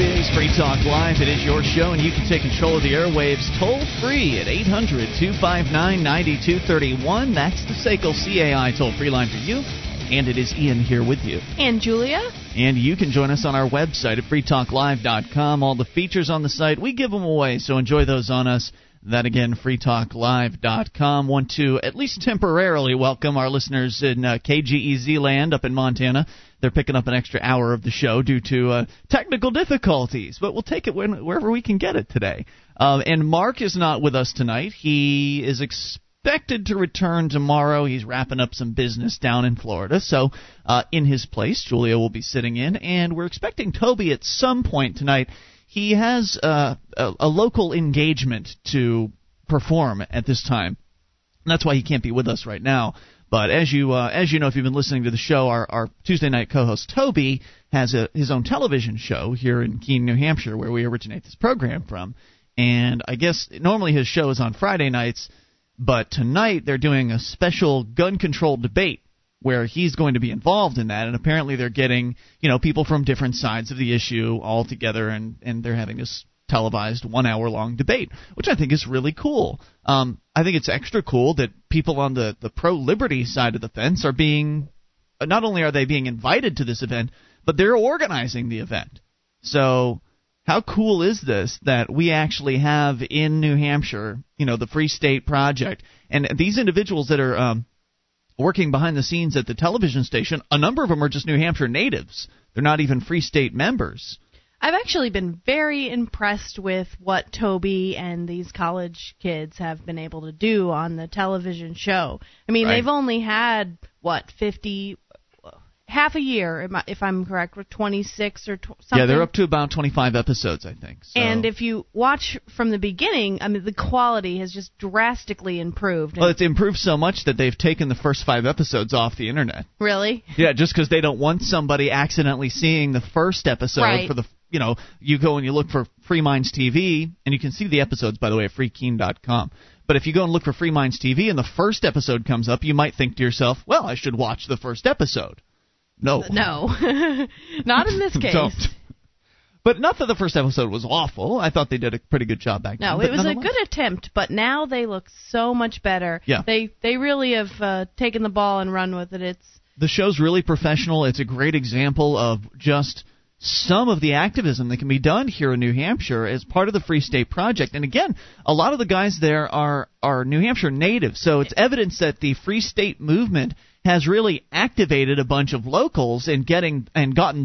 is Free Talk Live. It is your show, and you can take control of the airwaves toll-free at 800-259-9231. That's the SACL-CAI toll-free line for you, and it is Ian here with you. And Julia. And you can join us on our website at freetalklive.com. All the features on the site, we give them away, so enjoy those on us. That again, freetalklive.com. Want to at least temporarily welcome our listeners in KGEZ land up in Montana. They're picking up an extra hour of the show due to technical difficulties, but we'll take it wherever we can get it today. And Mark is not with us tonight. He is expected to return tomorrow. He's wrapping up some business down in Florida. So in his place, Julia will be sitting in, and we're expecting Toby at some point tonight. He has a local engagement to perform at this time. And that's why he can't be with us right now. But as you know, if you've been listening to the show, our Tuesday night co-host Toby has his own television show here in Keene, New Hampshire, where we originate this program from. And I guess normally his show is on Friday nights, but tonight they're doing a special gun control debate where he's going to be involved in that, and apparently they're getting, you know, people from different sides of the issue all together, and they're having this televised 1-hour-long debate, which I think is really cool. I think it's extra cool that people on the pro-liberty side of the fence are being, not only are they being invited to this event, but they're organizing the event. So how cool is this that we actually have in New Hampshire, you know, the Free State Project, and these individuals that are working behind the scenes at the television station, a number of them are just New Hampshire natives. They're not even Free State members. I've actually been very impressed with what Toby and these college kids have been able to do on the television show. I mean, They've only had, half a year, if I'm correct, with 26 or something. Yeah, they're up to about 25 episodes, I think. So. And if you watch from the beginning, I mean, the quality has just drastically improved. Well, it's improved so much that they've taken the first 5 episodes off the internet. Really? Yeah, just because they don't want somebody accidentally seeing the first episode for the. You know, you go and you look for Free Minds TV, and you can see the episodes, by the way, at freekeen.com. But if you go and look for Free Minds TV and the first episode comes up, you might think to yourself, well, I should watch the first episode. No. Not in this case. Don't. But not that the first episode was awful. I thought they did a pretty good job back then. No, it was a good attempt, but now they look so much better. Yeah. They really have taken the ball and run with it. The show's really professional. It's a great example of just some of the activism that can be done here in New Hampshire as part of the Free State Project. And again, a lot of the guys there are New Hampshire natives, so it's evidence that the Free State movement has really activated a bunch of locals in gotten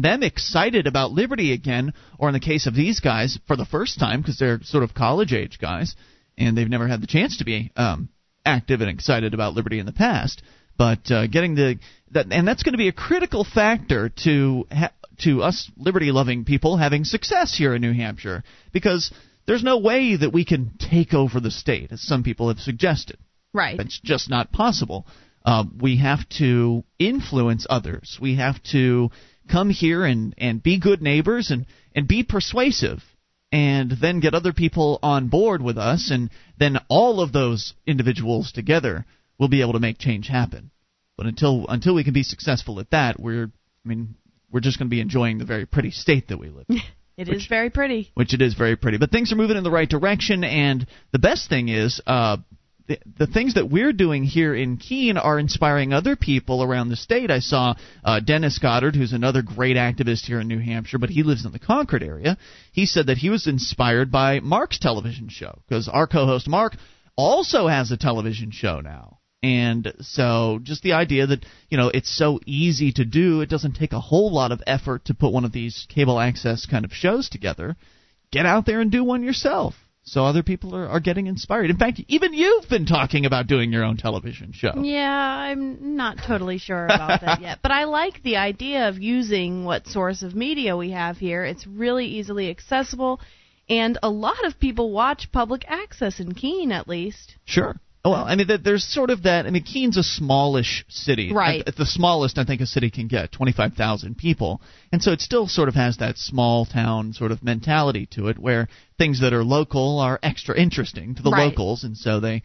them excited about liberty again, or in the case of these guys, for the first time, because they're sort of college-age guys, and they've never had the chance to be active and excited about liberty in the past. But getting and that's going to be a critical factor to us liberty-loving people having success here in New Hampshire, because there's no way that we can take over the state, as some people have suggested. Right. It's just not possible. We have to influence others. We have to come here and be good neighbors and be persuasive, and then get other people on board with us, and then all of those individuals together will be able to make change happen. But until we can be successful at that, we're just going to be enjoying the very pretty state that we live in. It is very pretty. Which it is very pretty. But things are moving in the right direction, and the best thing is the things that we're doing here in Keene are inspiring other people around the state. I saw Dennis Goddard, who's another great activist here in New Hampshire, but he lives in the Concord area. He said that he was inspired by Mark's television show, because our co-host Mark also has a television show now. And so just the idea that, you know, it's so easy to do, it doesn't take a whole lot of effort to put one of these cable access kind of shows together. Get out there and do one yourself. So other people are getting inspired. In fact, even you've been talking about doing your own television show. Yeah, I'm not totally sure about that yet. But I like the idea of using what source of media we have here. It's really easily accessible. And a lot of people watch public access in Keene, at least. Sure. Well, I mean, there's sort of that. I mean, Keene's a smallish city. Right. At the smallest, I think, a city can get, 25,000 people. And so it still sort of has that small town sort of mentality to it, where things that are local are extra interesting to the locals. And so they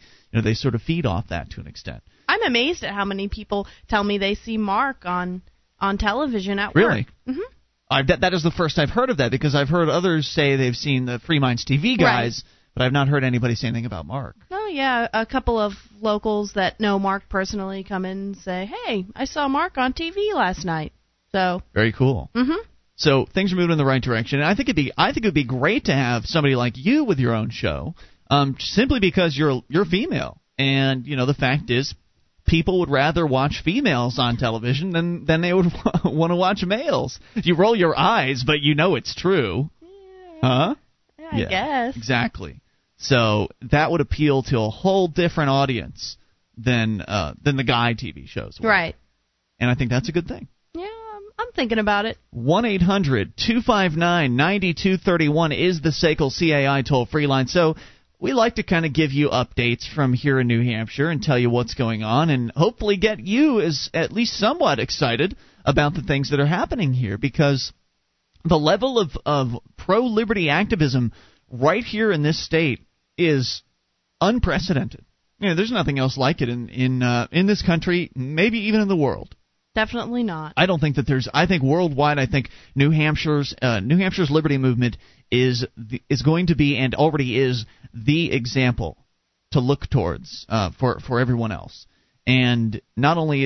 sort of feed off that to an extent. I'm amazed at how many people tell me they see Mark on television at work. Really? Mm-hmm. That is the first I've heard of that, because I've heard others say they've seen the Free Minds TV guys, right, but I've not heard anybody say anything about Mark. Oh, yeah. A couple of locals that know Mark personally come in and say, hey, I saw Mark on TV last night. So very cool. Mm-hmm. So things are moving in the right direction. And I think it'd be great to have somebody like you with your own show, simply because you're female. And, you know, the fact is, people would rather watch females on television than they would want to watch males. You roll your eyes, but you know it's true. Huh? Yeah, I guess. Exactly. So that would appeal to a whole different audience than the guy TV shows would. Right. And I think that's a good thing. Yeah, I'm thinking about it. 1-800-259-9231 is the SACL-CAI toll-free line. So we like to kind of give you updates from here in New Hampshire and tell you what's going on and hopefully get you at least somewhat excited about the things that are happening here, because the level of pro-liberty activism right here in this state is unprecedented. You know, there's nothing else like it in this country, maybe even in the world. Definitely not. I don't think that there's. I think worldwide, I think New Hampshire's liberty movement is going to be, and already is, the example to look towards for everyone else. And not only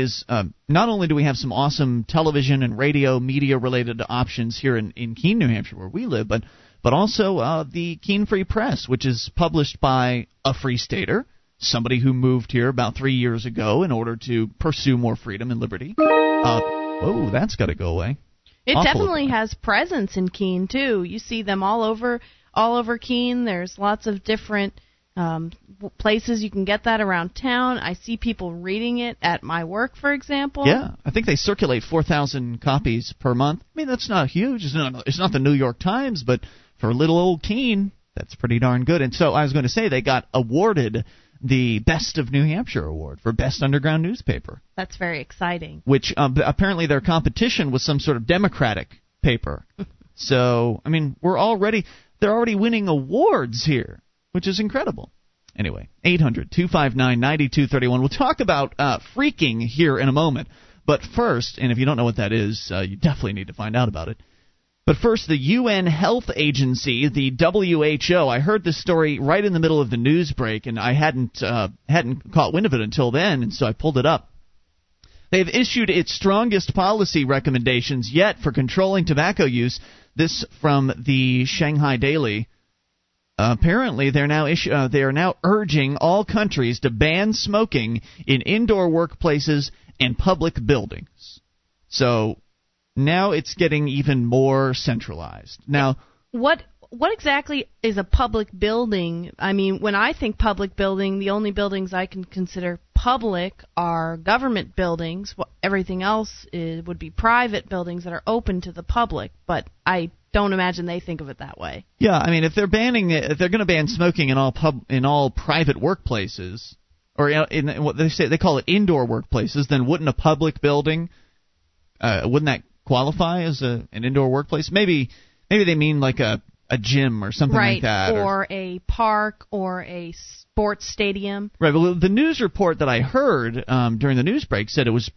do we have some awesome television and radio media related options here in Keene, New Hampshire, where we live, but also the Keene Free Press, which is published by a Free Stater, somebody who moved here about 3 years ago in order to pursue more freedom and liberty. Oh, that's got to go away. It awful definitely has presence in Keene, too. You see them all over Keene. There's lots of different places you can get that around town. I see people reading it at my work, for example. Yeah, I think they circulate 4,000 copies per month. I mean, that's not huge. It's not the New York Times, but for little old Keene, that's pretty darn good. And so I was going to say they got awarded the Best of New Hampshire Award for Best Underground Newspaper. That's very exciting. Which apparently their competition was some sort of Democratic paper. So, I mean, they're already winning awards here, which is incredible. Anyway, 800-259-9231. We'll talk about freaking here in a moment. But first, and if you don't know what that is, you definitely need to find out about it. But first, the UN Health Agency, the WHO. I heard this story right in the middle of the news break, and I hadn't caught wind of it until then, and so I pulled it up. They've issued its strongest policy recommendations yet for controlling tobacco use. This from the Shanghai Daily. Apparently, they are now urging all countries to ban smoking in indoor workplaces and public buildings. So now it's getting even more centralized. Now, what exactly is a public building? I mean, when I think public building, the only buildings I can consider public are government buildings. Everything else would be private buildings that are open to the public, but I don't imagine they think of it that way. Yeah, I mean, if they're going to ban smoking in all private workplaces, or in what they call it indoor workplaces, then wouldn't a public building wouldn't that qualify as an indoor workplace? Maybe they mean like a gym or something like that. Right, or a park or a sports stadium. Right, well, the news report that I heard during the news break said it was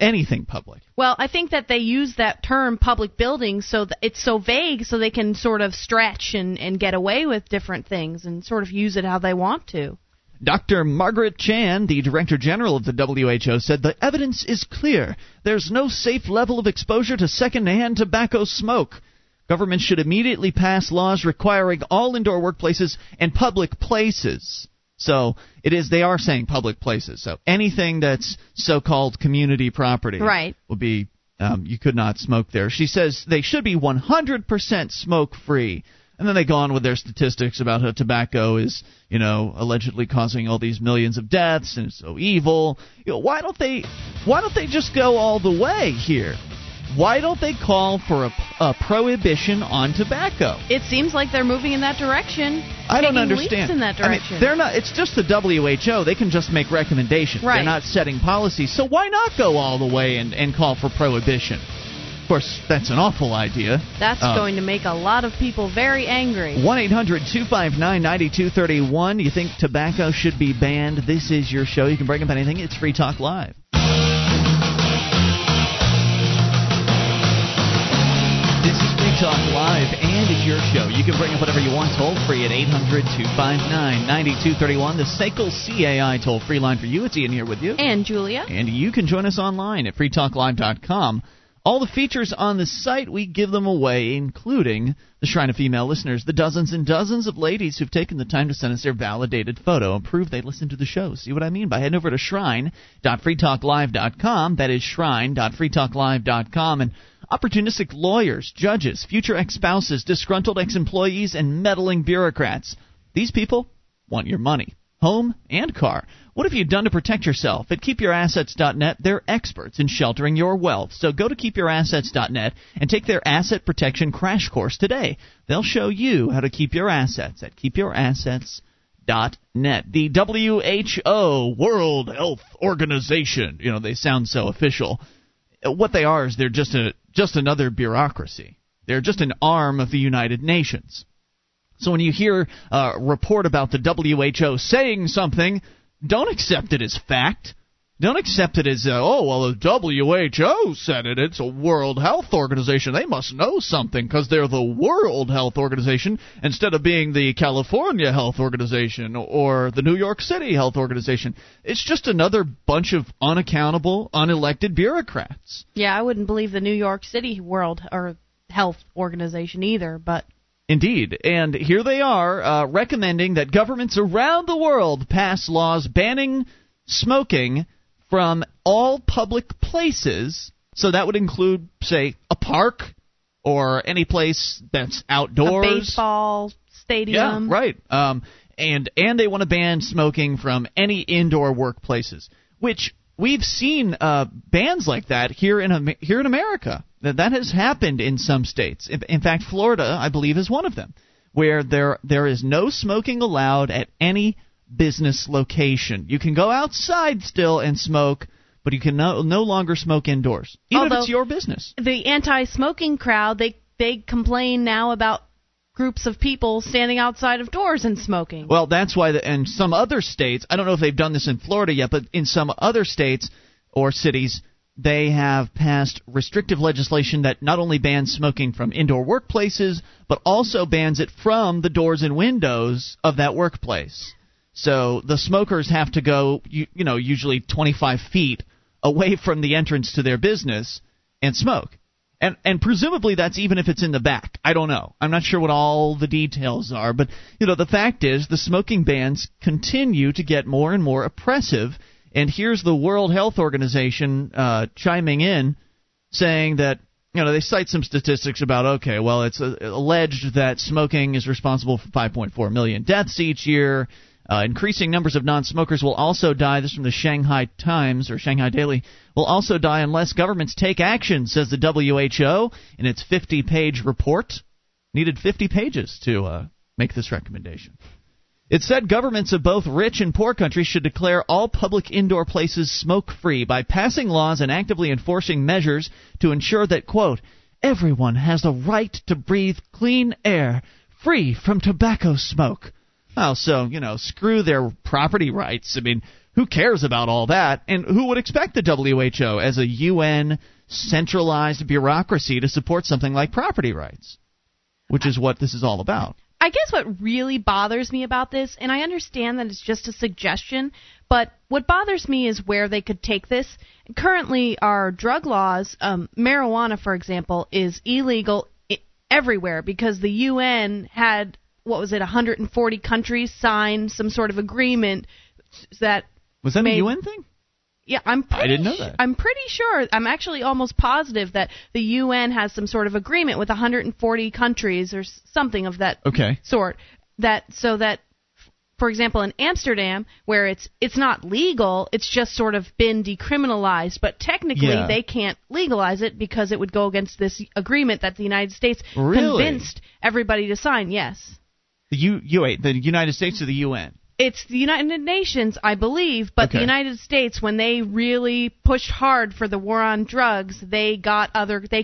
anything public. Well, I think that they use that term public buildings so that it's so vague so they can sort of stretch and get away with different things and sort of use it how they want to. Dr. Margaret Chan, the Director General of the WHO, said the evidence is clear. There's no safe level of exposure to secondhand tobacco smoke. Governments should immediately pass laws requiring all indoor workplaces and public places. So they are saying public places. So anything that's so-called community property will be you could not smoke there. She says they should be 100% smoke-free. And then they go on with their statistics about how tobacco is, you know, allegedly causing all these millions of deaths and it's so evil. You know, why don't they just go all the way here? Why don't they call for a prohibition on tobacco? It seems like they're moving in that direction. I don't understand. Leaps in that direction. I mean, they're not. It's just the WHO. They can just make recommendations. Right. They're not setting policies. So why not go all the way and call for prohibition? Of course, that's an awful idea. That's going to make a lot of people very angry. 1-800-259-9231. You think tobacco should be banned? This is your show. You can bring up anything. It's Free Talk Live. This is Free Talk Live, and it's your show. You can bring up whatever you want toll-free at 800-259-9231, the SACL-CAI toll-free line for you. It's Ian here with you. And Julia. And you can join us online at freetalklive.com. All the features on the site, we give them away, including the Shrine of Female Listeners, the dozens and dozens of ladies who've taken the time to send us their validated photo and prove they listen to the show. See what I mean? By heading over to shrine.freetalklive.com. That is shrine.freetalklive.com. And opportunistic lawyers, judges, future ex-spouses, disgruntled ex-employees, and meddling bureaucrats. These people want your money, home, and car. What have you done to protect yourself? At KeepYourAssets.net, they're experts in sheltering your wealth. So go to KeepYourAssets.net and take their Asset Protection Crash Course today. They'll show you how to keep your assets at KeepYourAssets.net. The WHO, World Health Organization, you know, they sound so official. What they are is they're just another bureaucracy. They're just an arm of the United Nations. So when you hear a report about the WHO saying something, don't accept it as fact. Don't accept it as, oh, well, the WHO said it. It's a World Health Organization. They must know something because they're the World Health Organization instead of being the California Health Organization or the New York City Health Organization. It's just another bunch of unaccountable, unelected bureaucrats. Yeah, I wouldn't believe the New York City World or Health Organization either, but... Indeed. And here they are recommending that governments around the world pass laws banning smoking from all public places, so that would include, say, a park or any place that's outdoors. A baseball stadium. Yeah, right. And they want to ban smoking from any indoor workplaces, which we've seen bans like that here in America. That has happened in some states. In fact, Florida, I believe, is one of them, where there is no smoking allowed at any business location. You can go outside still and smoke, but you can no longer smoke indoors, even if it's your business. The anti-smoking crowd, they complain now about groups of people standing outside of doors and smoking. Well, that's why, in some other states, I don't know if they've done this in Florida yet, but in some other states or cities, they have passed restrictive legislation that not only bans smoking from indoor workplaces, but also bans it from the doors and windows of that workplace. So the smokers have to go, you know, usually 25 feet away from the entrance to their business and smoke. And presumably that's even if it's in the back. I don't know. I'm not sure what all the details are. But, you know, the fact is the smoking bans continue to get more and more oppressive. And here's the World Health Organization chiming in, saying that, you know, they cite some statistics about, okay, well, it's alleged that smoking is responsible for 5.4 million deaths each year. Increasing numbers of non-smokers will also die. This is from the Shanghai Times or Shanghai Daily. Will also die unless governments take action, says the WHO in its 50-page report. Needed 50 pages to make this recommendation. It said governments of both rich and poor countries should declare all public indoor places smoke-free by passing laws and actively enforcing measures to ensure that, quote, everyone has the right to breathe clean air free from tobacco smoke. Well, so, you know, screw their property rights. I mean, who cares about all that? And who would expect the WHO as a UN centralized bureaucracy to support something like property rights, which is what this is all about? I guess what really bothers me about this, and I understand that it's just a suggestion, but what bothers me is where they could take this. Currently, our drug laws, marijuana, for example, is illegal everywhere because the UN had... 140 countries signed some sort of agreement that was that made, a UN thing? Yeah, I didn't know that. I'm pretty sure. I'm actually almost positive that the UN has some sort of agreement with 140 countries or something of that sort. That so that, for example, in Amsterdam, where it's not legal, it's just sort of been decriminalized. But technically, they can't legalize it because it would go against this agreement that the United States convinced everybody to sign. Yes. The United States or the UN? It's the United Nations, I believe, but the United States, when they really pushed hard for the war on drugs, they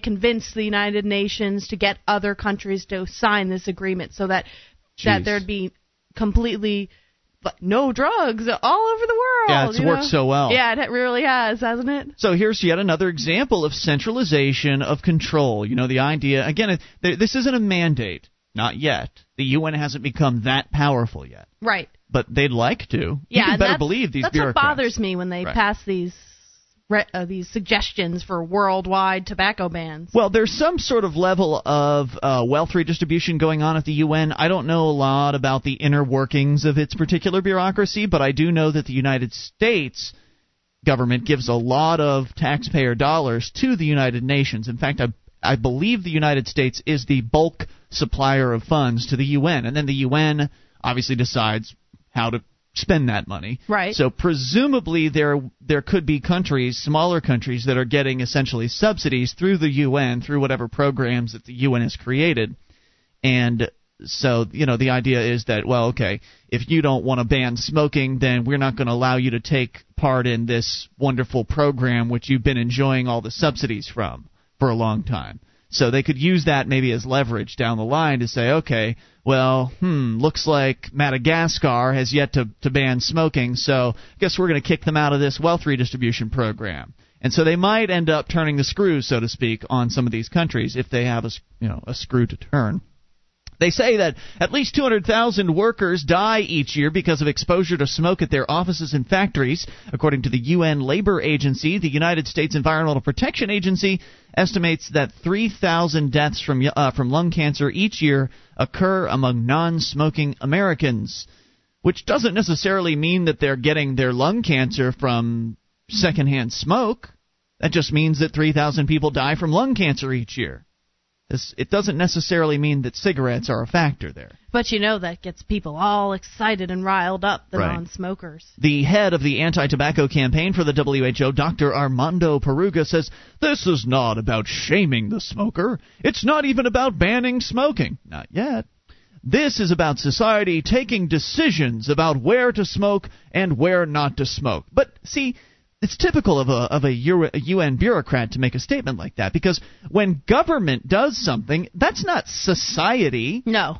convinced the United Nations to get other countries to sign this agreement so that there'd be completely no drugs all over the world. Yeah, it's worked so well. Yeah, it really has, hasn't it? So here's yet another example of centralization of control. You know, the idea, again, this isn't a mandate. Not yet. The UN hasn't become that powerful yet. Right. But they'd like to. Yeah, you can better believe these bureaucrats. That's what bothers me when they pass these suggestions for worldwide tobacco bans. Well, there's some sort of level of wealth redistribution going on at the UN. I don't know a lot about the inner workings of its particular bureaucracy, but I do know that the United States government gives a lot of taxpayer dollars to the United Nations. In fact, I believe the United States is the bulk supplier of funds to the UN, and then the UN obviously decides how to spend that money. Right. So presumably there could be countries, smaller countries, that are getting essentially subsidies through the UN, through whatever programs that the UN has created. And so, you know, the idea is that, well, okay, if you don't want to ban smoking, then we're not going to allow you to take part in this wonderful program which you've been enjoying all the subsidies from for a long time. So they could use that maybe as leverage down the line to say, okay, well, looks like Madagascar has yet to ban smoking, so I guess we're going to kick them out of this wealth redistribution program. And so they might end up turning the screws, so to speak, on some of these countries if they have a screw to turn. They say that at least 200,000 workers die each year because of exposure to smoke at their offices and factories. According to the UN Labor Agency, the United States Environmental Protection Agency estimates that 3,000 deaths from lung cancer each year occur among non-smoking Americans, which doesn't necessarily mean that they're getting their lung cancer from secondhand smoke. That just means that 3,000 people die from lung cancer each year. It doesn't necessarily mean that cigarettes are a factor there. But you know that gets people all excited and riled up, the non-smokers. The head of the anti-tobacco campaign for the WHO, Dr. Armando Peruga, says, "This is not about shaming the smoker. It's not even about banning smoking. Not yet. This is about society taking decisions about where to smoke and where not to smoke." But see, it's typical of a UN bureaucrat to make a statement like that, because when government does something, that's not society. No.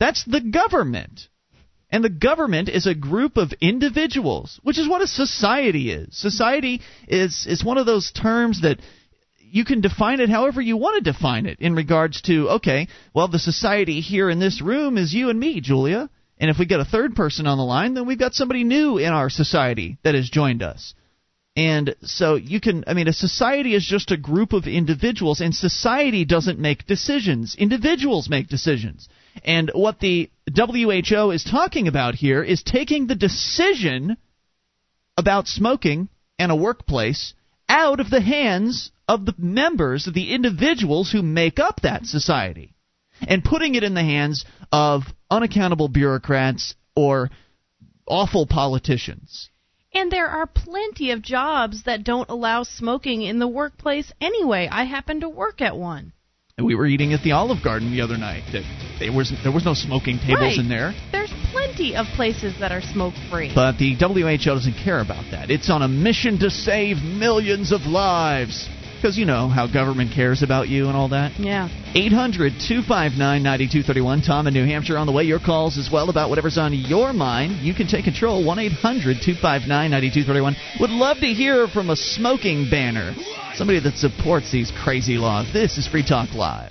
That's the government. And the government is a group of individuals, which is what a society is. Society is one of those terms that you can define it however you want to define it in regards to, okay, well, the society here in this room is you and me, Julia. And if we get a third person on the line, then we've got somebody new in our society that has joined us. And so a society is just a group of individuals, and society doesn't make decisions. Individuals make decisions. And what the WHO is talking about here is taking the decision about smoking and a workplace out of the hands of the members, of the individuals who make up that society, and putting it in the hands of unaccountable bureaucrats or awful politicians. And there are plenty of jobs that don't allow smoking in the workplace anyway. I happen to work at one. And we were eating at the Olive Garden the other night. There was no smoking tables in there. There's plenty of places that are smoke-free. But the WHO doesn't care about that. It's on a mission to save millions of lives. Because you know how government cares about you and all that. Yeah. 800-259-9231. Tom in New Hampshire on the way. Your calls as well about whatever's on your mind. You can take control. 1-800-259-9231. Would love to hear from a smoking banner. Somebody that supports these crazy laws. This is Free Talk Live.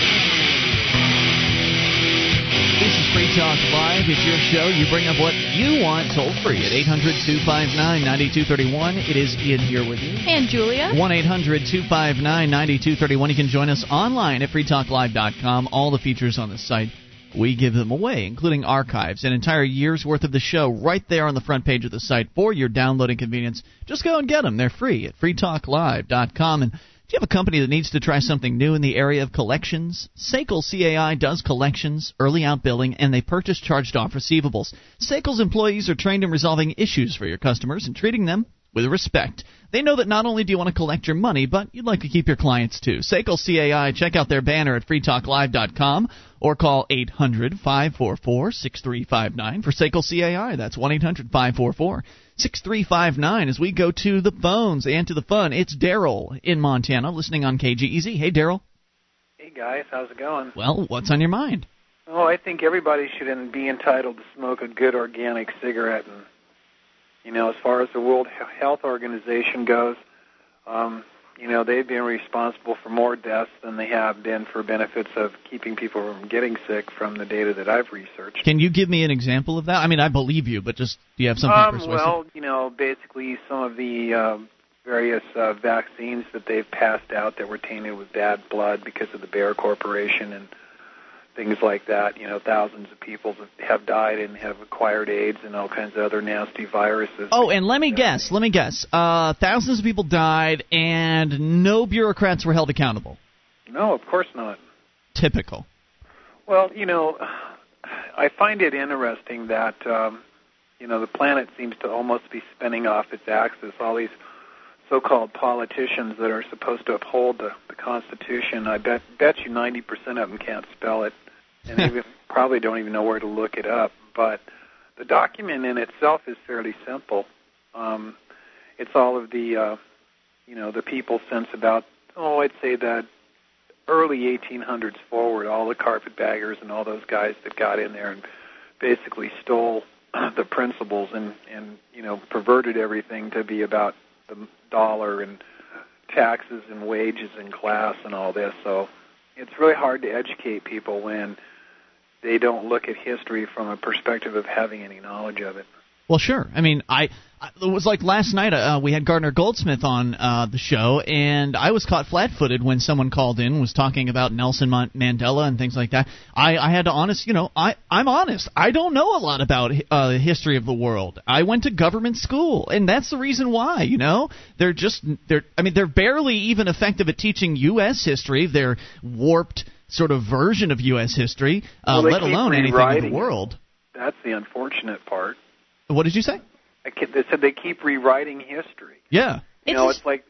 This is Free Talk Live. It's your show. You bring up what you want toll-free at 800-259-9231. It is Ian here with you. And Julia. 1-800-259-9231. You can join us online at freetalklive.com. All the features on the site, we give them away, including archives, an entire year's worth of the show right there on the front page of the site for your downloading convenience. Just go and get them. They're free at freetalklive.com. And do you have a company that needs to try something new in the area of collections? SACL-CAI does collections, early outbilling, and they purchase charged-off receivables. SACL's employees are trained in resolving issues for your customers and treating them with respect. They know that not only do you want to collect your money, but you'd like to keep your clients too. SACL-CAI, check out their banner at freetalklive.com or call 800-544-6359 for SACL-CAI. That's 1-800-544-6359. As we go to the phones and to the fun, it's Daryl in Montana listening on KGEZ. Hey, Daryl. Hey, guys. How's it going? Well, what's on your mind? Oh, I think everybody should be entitled to smoke a good organic cigarette. And, you know, as far as the World Health Organization goes, you know, they've been responsible for more deaths than they have been for benefits of keeping people from getting sick from the data that I've researched. Can you give me an example of that? I mean, I believe you, but just do you have something persuasive? Well, you know, basically some of the various vaccines that they've passed out that were tainted with bad blood because of the Bayer Corporation and things like that. You know, thousands of people have died and have acquired AIDS and all kinds of other nasty viruses. Oh, and let me guess. Thousands of people died and no bureaucrats were held accountable. No, of course not. Typical. Well, you know, I find it interesting that, you know, the planet seems to almost be spinning off its axis. All these so-called politicians that are supposed to uphold the Constitution, I bet you 90% of them can't spell it, and they probably don't even know where to look it up. But the document in itself is fairly simple. It's all of the, you know, the people since about, I'd say that early 1800s forward, all the carpetbaggers and all those guys that got in there and basically stole the principles and you know, perverted everything to be about the dollar and taxes and wages and class and all this. So it's really hard to educate people when they don't look at history from a perspective of having any knowledge of it. Well, sure. I mean, it was like last night we had Gardner Goldsmith on the show, and I was caught flat-footed when someone called in was talking about Nelson Mandela and things like that. I had to I'm honest. I don't know a lot about the history of the world. I went to government school, and that's the reason why, you know. They're barely even effective at teaching U.S. history. They're warped sort of version of U.S. history, let alone anything in the world. That's the unfortunate part. What did you say? They said they keep rewriting history. Yeah. It's like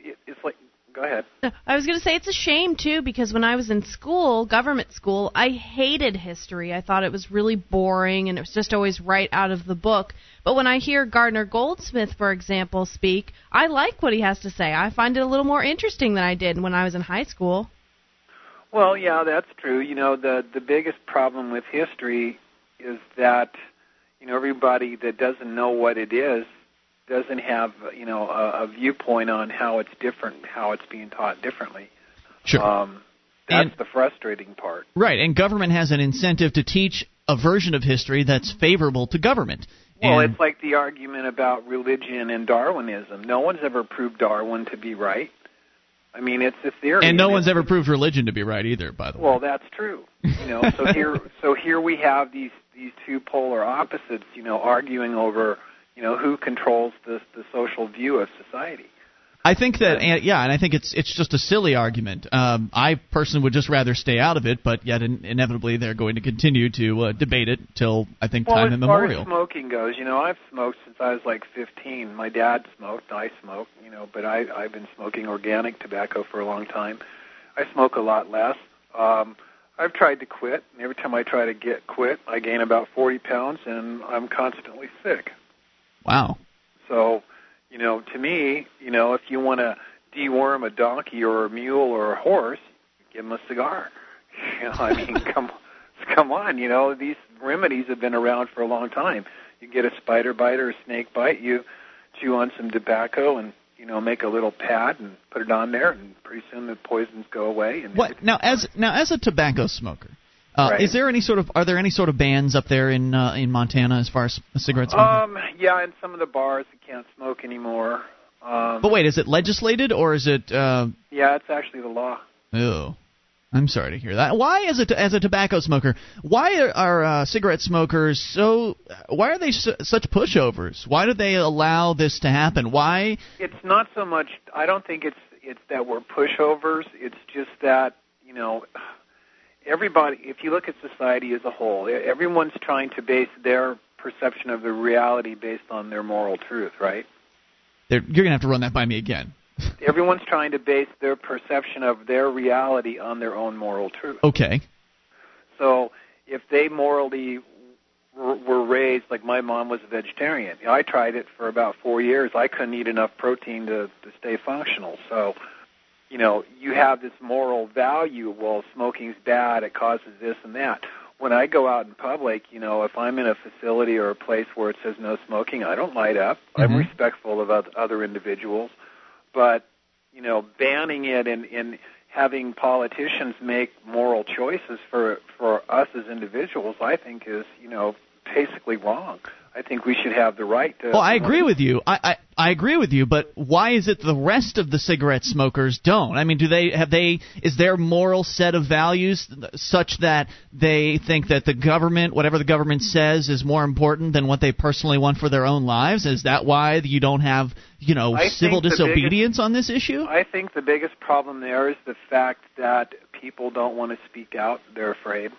go ahead. I was going to say it's a shame, too, because when I was in school, government school, I hated history. I thought it was really boring, and it was just always right out of the book. But when I hear Gardner Goldsmith, for example, speak, I like what he has to say. I find it a little more interesting than I did when I was in high school. Well, yeah, that's true. You know, the biggest problem with history is that, you know, everybody that doesn't know what it is doesn't have, you know, a viewpoint on how it's different, how it's being taught differently. Sure. That's the frustrating part. Right, and government has an incentive to teach a version of history that's favorable to government. Well, it's like the argument about religion and Darwinism. No one's ever proved Darwin to be right. I mean, it's a theory. And no one's ever proved religion to be right either, by the way. Well, that's true. You know, so here we have these two polar opposites, you know, arguing over, you know, who controls the social view of society. I think that, yeah, and I think it's just a silly argument. I personally would just rather stay out of it, but yet inevitably they're going to continue to debate it till I think time immemorial. As far as smoking goes, you know, I've smoked since I was like 15. My dad smoked, I smoked, you know, but I've been smoking organic tobacco for a long time. I smoke a lot less. I've tried to quit, and every time I try to quit, I gain about 40 pounds, and I'm constantly sick. Wow. So, you know, to me, you know, if you want to deworm a donkey or a mule or a horse, give them a cigar. You know, I mean, come on, you know, these remedies have been around for a long time. You get a spider bite or a snake bite, you chew on some tobacco and, you know, make a little pad and put it on there, and pretty soon the poisons go away. And what now as a tobacco smoker, right. Are there any sort of bans up there in Montana as far as cigarettes? Yeah, in some of the bars you can't smoke anymore. But wait, is it legislated or is it? Yeah, it's actually the law. Ew. I'm sorry to hear that. Why, as a tobacco smoker, why are cigarette smokers so? Why are they such pushovers? Why do they allow this to happen? Why? It's not so much. I don't think it's that we're pushovers. It's just that, you know, everybody. If you look at society as a whole, everyone's trying to base their perception of the reality based on their moral truth, right? You're going to have to run that by me again. Everyone's trying to base their perception of their reality on their own moral truth. Okay. So if they morally were raised, like my mom was a vegetarian. I tried it for about 4 years. I couldn't eat enough protein to stay functional. So, you know, you have this moral value. Well, smoking's bad. It causes this and that. When I go out in public, you know, if I'm in a facility or a place where it says no smoking, I don't light up. Mm-hmm. I'm respectful of other individuals. But, you know, banning it and having politicians make moral choices for us as individuals, I think is, you know, basically wrong. I think we should have the right to... Well, I agree with you. I agree with you, but why is it the rest of the cigarette smokers don't? I mean, is their moral set of values such that they think that the government, whatever the government says, is more important than what they personally want for their own lives? Is that why you don't have, you know, civil disobedience on this issue? I think the biggest problem there is the fact that people don't want to speak out. They're afraid.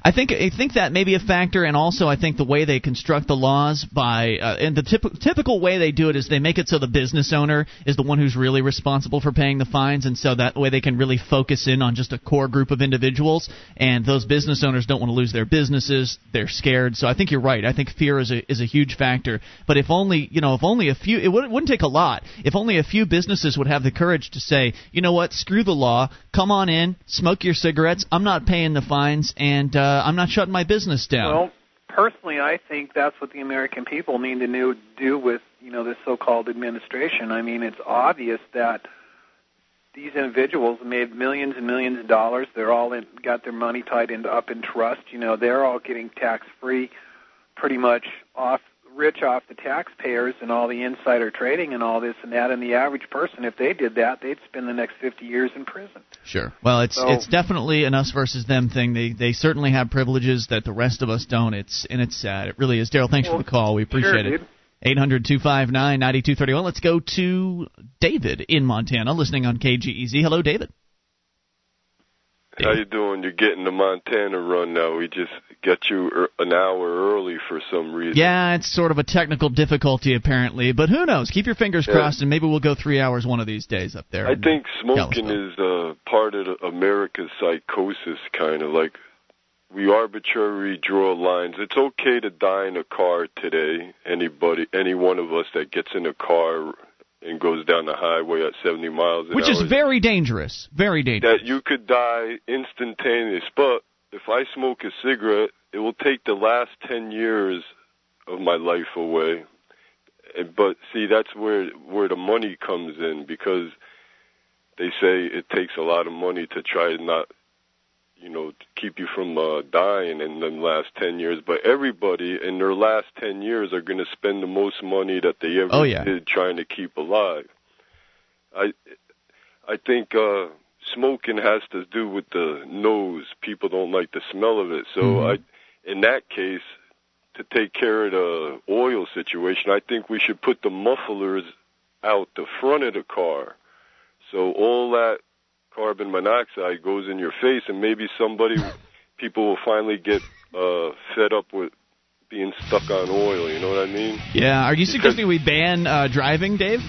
I think that may be a factor, and also I think the way they construct the laws and the typical way they do it is they make it so the business owner is the one who's really responsible for paying the fines, and so that way they can really focus in on just a core group of individuals, and those business owners don't want to lose their businesses. They're scared. So I think you're right. I think fear is a huge factor. But if only a few, it wouldn't take a lot. If only a few businesses would have the courage to say, you know what, screw the law, come on in, smoke your cigarettes, I'm not paying the fines, and I'm not shutting my business down. Well, personally, I think that's what the American people need to do with, you know, this so-called administration. I mean, it's obvious that these individuals made millions and millions of dollars. They're all got their money tied up in trust. You know, they're all getting tax-free, pretty much rich off the taxpayers and all the insider trading and all this and that, and the average person, if they did that, they'd spend the next 50 years in prison. Sure. Well, it's definitely an us versus them thing. They certainly have privileges that the rest of us don't. It's sad. It really is. Daryl, thanks for the call. We appreciate it. 800-259-9231. Let's go to David in Montana, listening on KGEZ. Hello, David. How you doing? You're getting the Montana run now. We just got you an hour early for some reason. Yeah, it's sort of a technical difficulty apparently, but who knows? Keep your fingers crossed, and maybe we'll go 3 hours one of these days up there. I think smoking is part of America's psychosis, kind of like we arbitrarily draw lines. It's okay to die in a car today. Any one of us that gets in a car and goes down the highway at 70 miles an hour. Which is very dangerous, very dangerous. That you could die instantaneous. But if I smoke a cigarette, it will take the last 10 years of my life away. But, see, that's where the money comes in, because they say it takes a lot of money to try to not, you know, keep you from dying in the last 10 years. But everybody in their last 10 years are going to spend the most money that they ever did trying to keep alive. I think smoking has to do with the nose. People don't like the smell of it. So in that case, to take care of the oil situation, I think we should put the mufflers out the front of the car. So all that carbon monoxide goes in your face, and maybe people will finally get fed up with being stuck on oil. You know what I mean? Yeah. Are you suggesting we ban driving, Dave?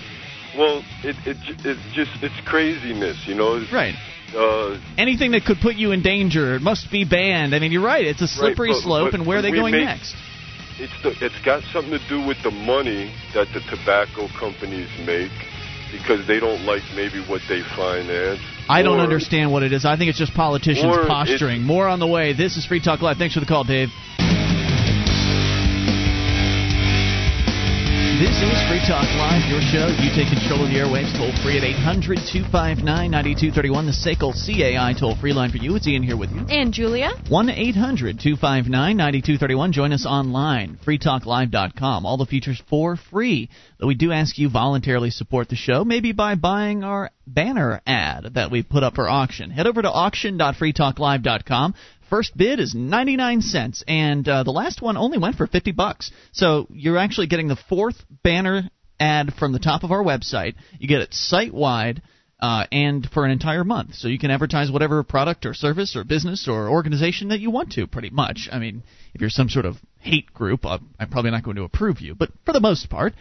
Well, it's craziness, you know. Right. Anything that could put you in danger must be banned. I mean, you're right. It's a slippery slope, and where are they going next? It's got something to do with the money that the tobacco companies make, because they don't like maybe what they finance. I don't understand what it is. I think it's just politicians posturing. More on the way. This is Free Talk Live. Thanks for the call, Dave. This is Free Talk Live, your show. You take control of the airwaves, toll-free at 800-259-9231, the SACL-CAI toll-free line for you. It's Ian here with you. And Julia. 1-800-259-9231. Join us online, freetalklive.com. All the features for free. Though we do ask you voluntarily support the show, maybe by buying our banner ad that we put up for auction. Head over to auction.freetalklive.com. First bid is 99 cents, and the last one only went for $50. So you're actually getting the fourth banner ad from the top of our website. You get it site wide, and for an entire month. So you can advertise whatever product or service or business or organization that you want to, pretty much. I mean, if you're some sort of hate group, I'm probably not going to approve you. But for the most part,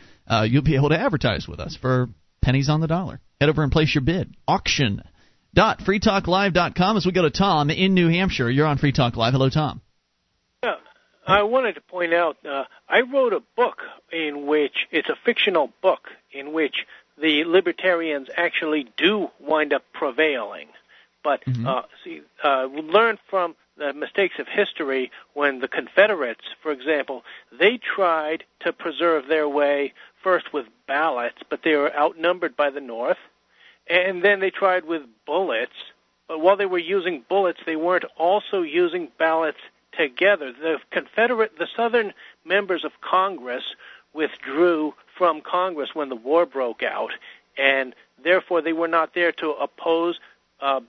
you'll be able to advertise with us for pennies on the dollar. Head over and place your bid. Auction.freetalklive.com as we go to Tom in New Hampshire. You're on Free Talk Live. Hello, Tom. Yeah, I wanted to point out, I wrote a book in which, it's a fictional book, in which the libertarians actually do wind up prevailing. But learn from the mistakes of history when the Confederates, for example, they tried to preserve their way first with ballots, but they were outnumbered by the North. And then they tried with bullets. But while they were using bullets, they weren't also using ballots together. The Southern members of Congress withdrew from Congress when the war broke out, and therefore they were not there to oppose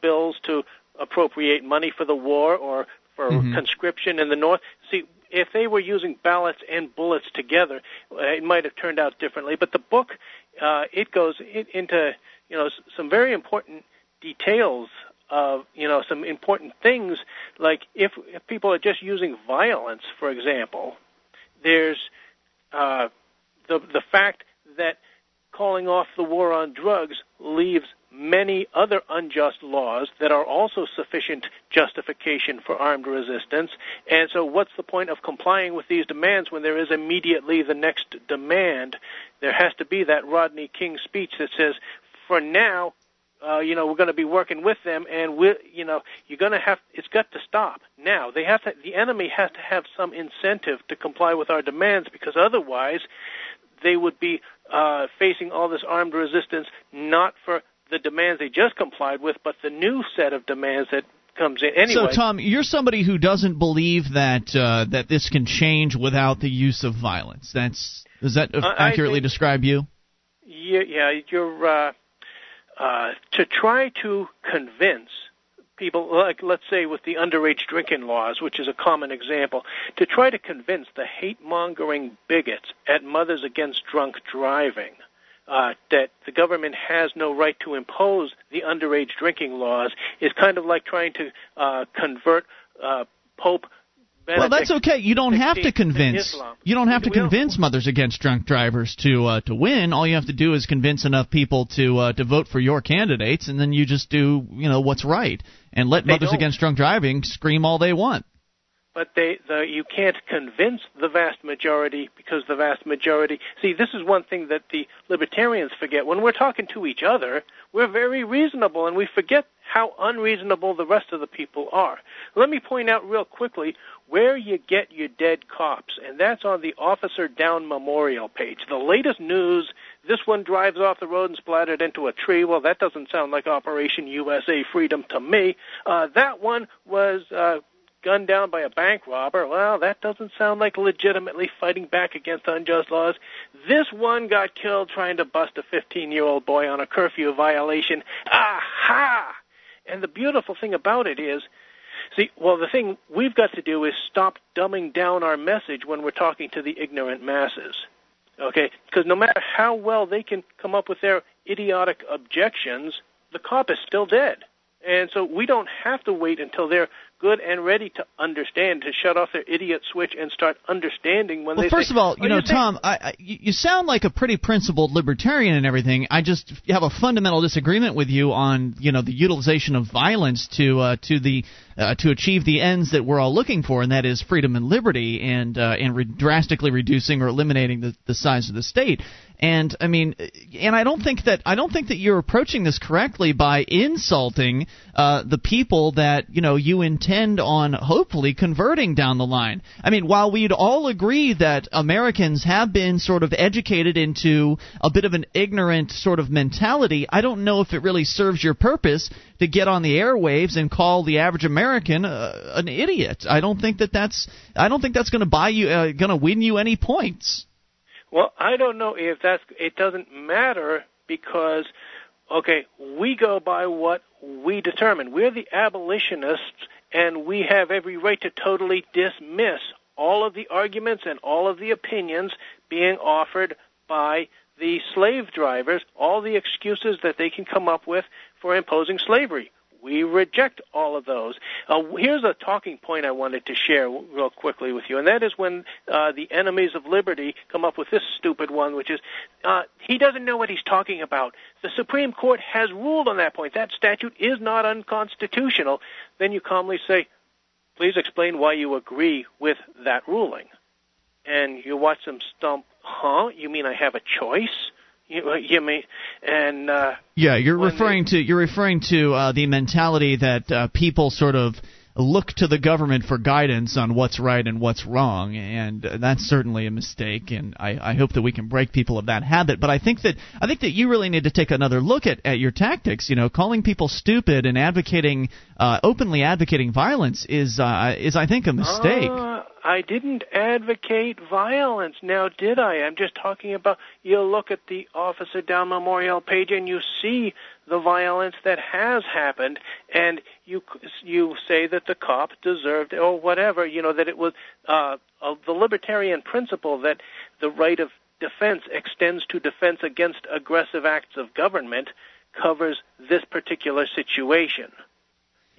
bills to appropriate money for the war or for conscription in the North. See, if they were using ballots and bullets together, it might have turned out differently. But the book, it goes into some very important details of, some important things, like if people are just using violence, for example, there's the fact that calling off the war on drugs leaves many other unjust laws that are also sufficient justification for armed resistance. And so what's the point of complying with these demands when there is immediately the next demand? There has to be that Rodney King speech that says, for now, we're going to be working with them, and you're going to have. It's got to stop now. They have to. The enemy has to have some incentive to comply with our demands, because otherwise, they would be facing all this armed resistance, not for the demands they just complied with, but the new set of demands that comes in. Anyway. So, Tom, you're somebody who doesn't believe that that this can change without the use of violence. Does that accurately describe you? Yeah, you're. To try to convince people, like let's say with the underage drinking laws, which is a common example, to try to convince the hate-mongering bigots at Mothers Against Drunk Driving that the government has no right to impose the underage drinking laws is kind of like trying to convert Pope Benedict. Well, that's okay. You don't have to convince. You don't have to convince Mothers Against Drunk Drivers to win. All you have to do is convince enough people to vote for your candidates, and then you just do what's right and let Mothers Against Drunk Driving scream all they want. But you can't convince the vast majority, because the vast majority. See, this is one thing that the libertarians forget. When we're talking to each other, we're very reasonable, and we forget how unreasonable the rest of the people are. Let me point out real quickly where you get your dead cops, and that's on the Officer Down Memorial page. The latest news, this one drives off the road and splattered into a tree. Well, that doesn't sound like Operation USA Freedom to me. That one was gunned down by a bank robber. Well, that doesn't sound like legitimately fighting back against unjust laws. This one got killed trying to bust a 15-year-old boy on a curfew violation. Aha! And the beautiful thing about it is, the thing we've got to do is stop dumbing down our message when we're talking to the ignorant masses, okay? Because no matter how well they can come up with their idiotic objections, the cop is still dead. And so we don't have to wait until they're good and ready to understand, to shut off their idiot switch and start understanding when they say... Well, first of all, Tom, you sound like a pretty principled libertarian and everything. I just have a fundamental disagreement with you on, the utilization of violence to achieve the ends that we're all looking for, and that is freedom and liberty and drastically reducing or eliminating the size of the state. And I don't think that you're approaching this correctly by insulting the people that you intend on hopefully converting down the line. I mean, while we'd all agree that Americans have been sort of educated into a bit of an ignorant sort of mentality, I don't know if it really serves your purpose to get on the airwaves and call the average American an idiot. I don't think that's going to going to win you any points. Well, I don't know if it doesn't matter, because, we go by what we determine. We're the abolitionists, and we have every right to totally dismiss all of the arguments and all of the opinions being offered by the slave drivers all the excuses that they can come up with for imposing slavery. We reject all of those. Here's a talking point I wanted to share real quickly with you, and that is when the enemies of liberty come up with this stupid one, which is, he doesn't know what he's talking about. The Supreme Court has ruled on that point. That statute is not unconstitutional. Then you calmly say, please explain why you agree with that ruling. And you watch them stump, huh? You mean I have a choice? You mean, and yeah, you're referring to the mentality that people sort of look to the government for guidance on what's right and what's wrong, and that's certainly a mistake. And I hope that we can break people of that habit. But I think that you really need to take another look at your tactics. You know, calling people stupid and openly advocating violence is I think a mistake. I didn't advocate violence, now did I? I'm just talking about, you look at the Officer Down Memorial page and you see the violence that has happened, and you say that the cop deserved, or whatever, you know, that it was the libertarian principle that the right of defense extends to defense against aggressive acts of government covers this particular situation.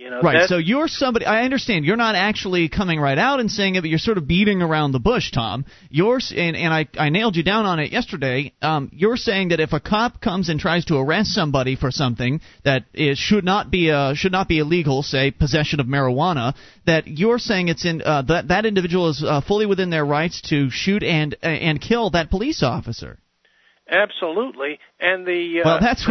You know, right, so you're somebody – I understand. You're not actually coming right out and saying it, but you're sort of beating around the bush, Tom. And I nailed you down on it yesterday. You're saying that if a cop comes and tries to arrest somebody for something that should not be illegal, say possession of marijuana, that you're saying it's in that individual is fully within their rights to shoot and kill that police officer. Absolutely, and the well, that's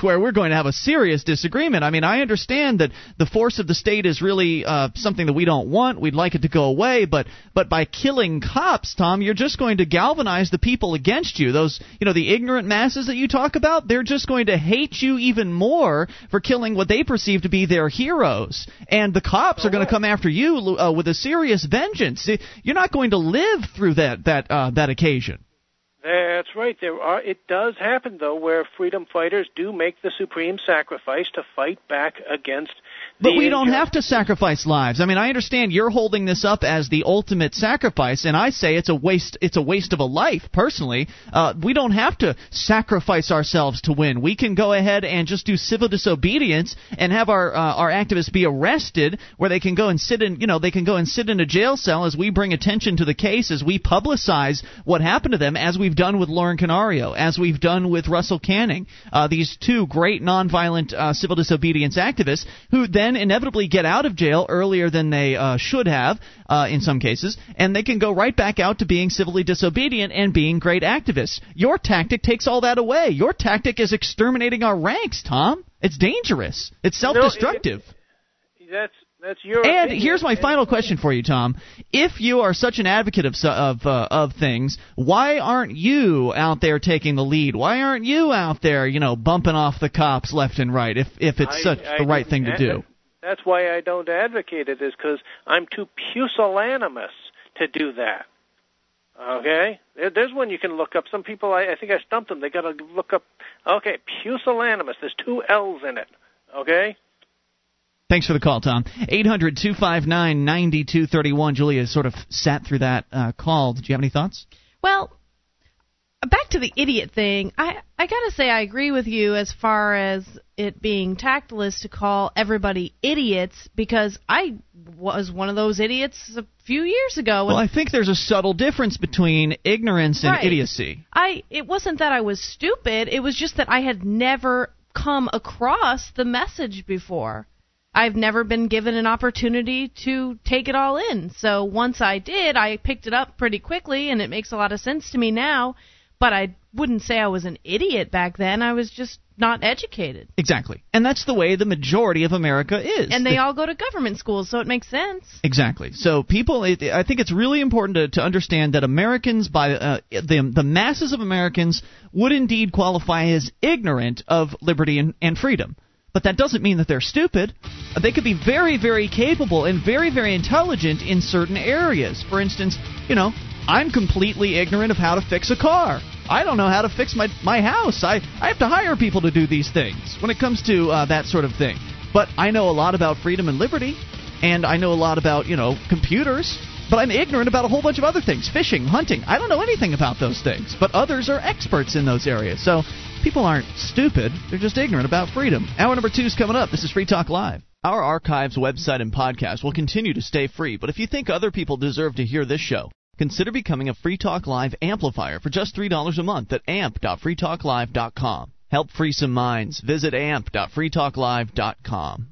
where we're going to have a serious disagreement. I mean, I understand that the force of the state is really something that we don't want. We'd like it to go away, but by killing cops, Tom, you're just going to galvanize the people against you. Those, you know, the ignorant masses that you talk about, they're just going to hate you even more for killing what they perceive to be their heroes, and the cops are going to come after you with a serious vengeance. You're not going to live through that occasion. That's right. It does happen, though, where freedom fighters do make the supreme sacrifice to fight back against the But we don't have to sacrifice lives. I mean, I understand you're holding this up as the ultimate sacrifice, and I say it's a waste of a life, personally. We don't have to sacrifice ourselves to win. We can go ahead and just do civil disobedience and have our activists be arrested, where they can go and sit in a jail cell as we bring attention to the case, as we publicize what happened to them, as we've done with Lauren Canario, as we've done with Russell Canning, these two great nonviolent civil disobedience activists who then inevitably get out of jail earlier than they should have in some cases, and they can go right back out to being civilly disobedient and being great activists. Your tactic takes all that away. Your tactic is exterminating our ranks, Tom. It's dangerous. It's self-destructive. That's your opinion. And here's my final question for you, Tom. If you are such an advocate of things, why aren't you out there taking the lead? Why aren't you out there, you know, bumping off the cops left and right if it's the right thing to do? That's why I don't advocate it, is because I'm too pusillanimous to do that. Okay? There's one you can look up. Some people, I think I stumped them. They got to look up, okay, pusillanimous. There's two L's in it. Okay? Thanks for the call, Tom. 800-259-9231. Julia sort of sat through that call. Did you have any thoughts? Well, back to the idiot thing, I got to say I agree with you as far as it being tactless to call everybody idiots, because I was one of those idiots a few years ago. Well, I think there's a subtle difference between ignorance and idiocy. It wasn't that I was stupid. It was just that I had never come across the message before. I've never been given an opportunity to take it all in. So once I did, I picked it up pretty quickly, and it makes a lot of sense to me now. But I wouldn't say I was an idiot back then. I was just not educated. Exactly. And that's the way the majority of America is. And they all go to government schools, so it makes sense. Exactly. So people, I think it's really important to understand that Americans, by the masses of Americans, would indeed qualify as ignorant of liberty and freedom. But that doesn't mean that they're stupid. They could be very, very capable and very, very intelligent in certain areas. For instance, you know, I'm completely ignorant of how to fix a car. I don't know how to fix my house. I have to hire people to do these things when it comes to that sort of thing. But I know a lot about freedom and liberty, and I know a lot about, you know, computers. But I'm ignorant about a whole bunch of other things. Fishing, hunting. I don't know anything about those things. But others are experts in those areas. So people aren't stupid. They're just ignorant about freedom. Hour number 2 is coming up. This is Free Talk Live. Our archives, website, and podcast will continue to stay free. But if you think other people deserve to hear this show, consider becoming a Free Talk Live amplifier for just $3 a month at amp.freetalklive.com. Help free some minds. Visit amp.freetalklive.com.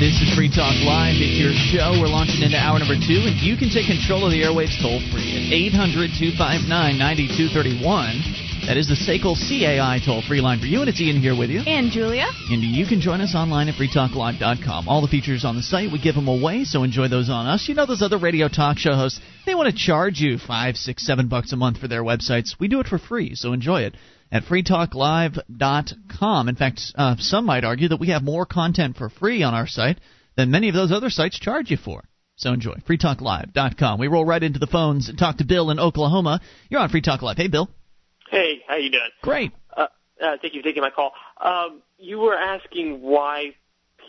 This is Free Talk Live. It's your show. We're launching into hour number 2, and you can take control of the airwaves toll-free at 800-259-9231. That is the SACL-CAI toll-free line for you, and it's Ian here with you. And Julia. And you can join us online at freetalklive.com. All the features on the site, we give them away, so enjoy those on us. You know those other radio talk show hosts, they want to charge you $5, $6, $7 a month for their websites. We do it for free, so enjoy it at freetalklive.com. In fact, some might argue that we have more content for free on our site than many of those other sites charge you for. So enjoy. freetalklive.com. We roll right into the phones and talk to Bill in Oklahoma. You're on Free Talk Live. Hey, Bill. Hey, how you doing? Great. Thank you for taking my call. You were asking why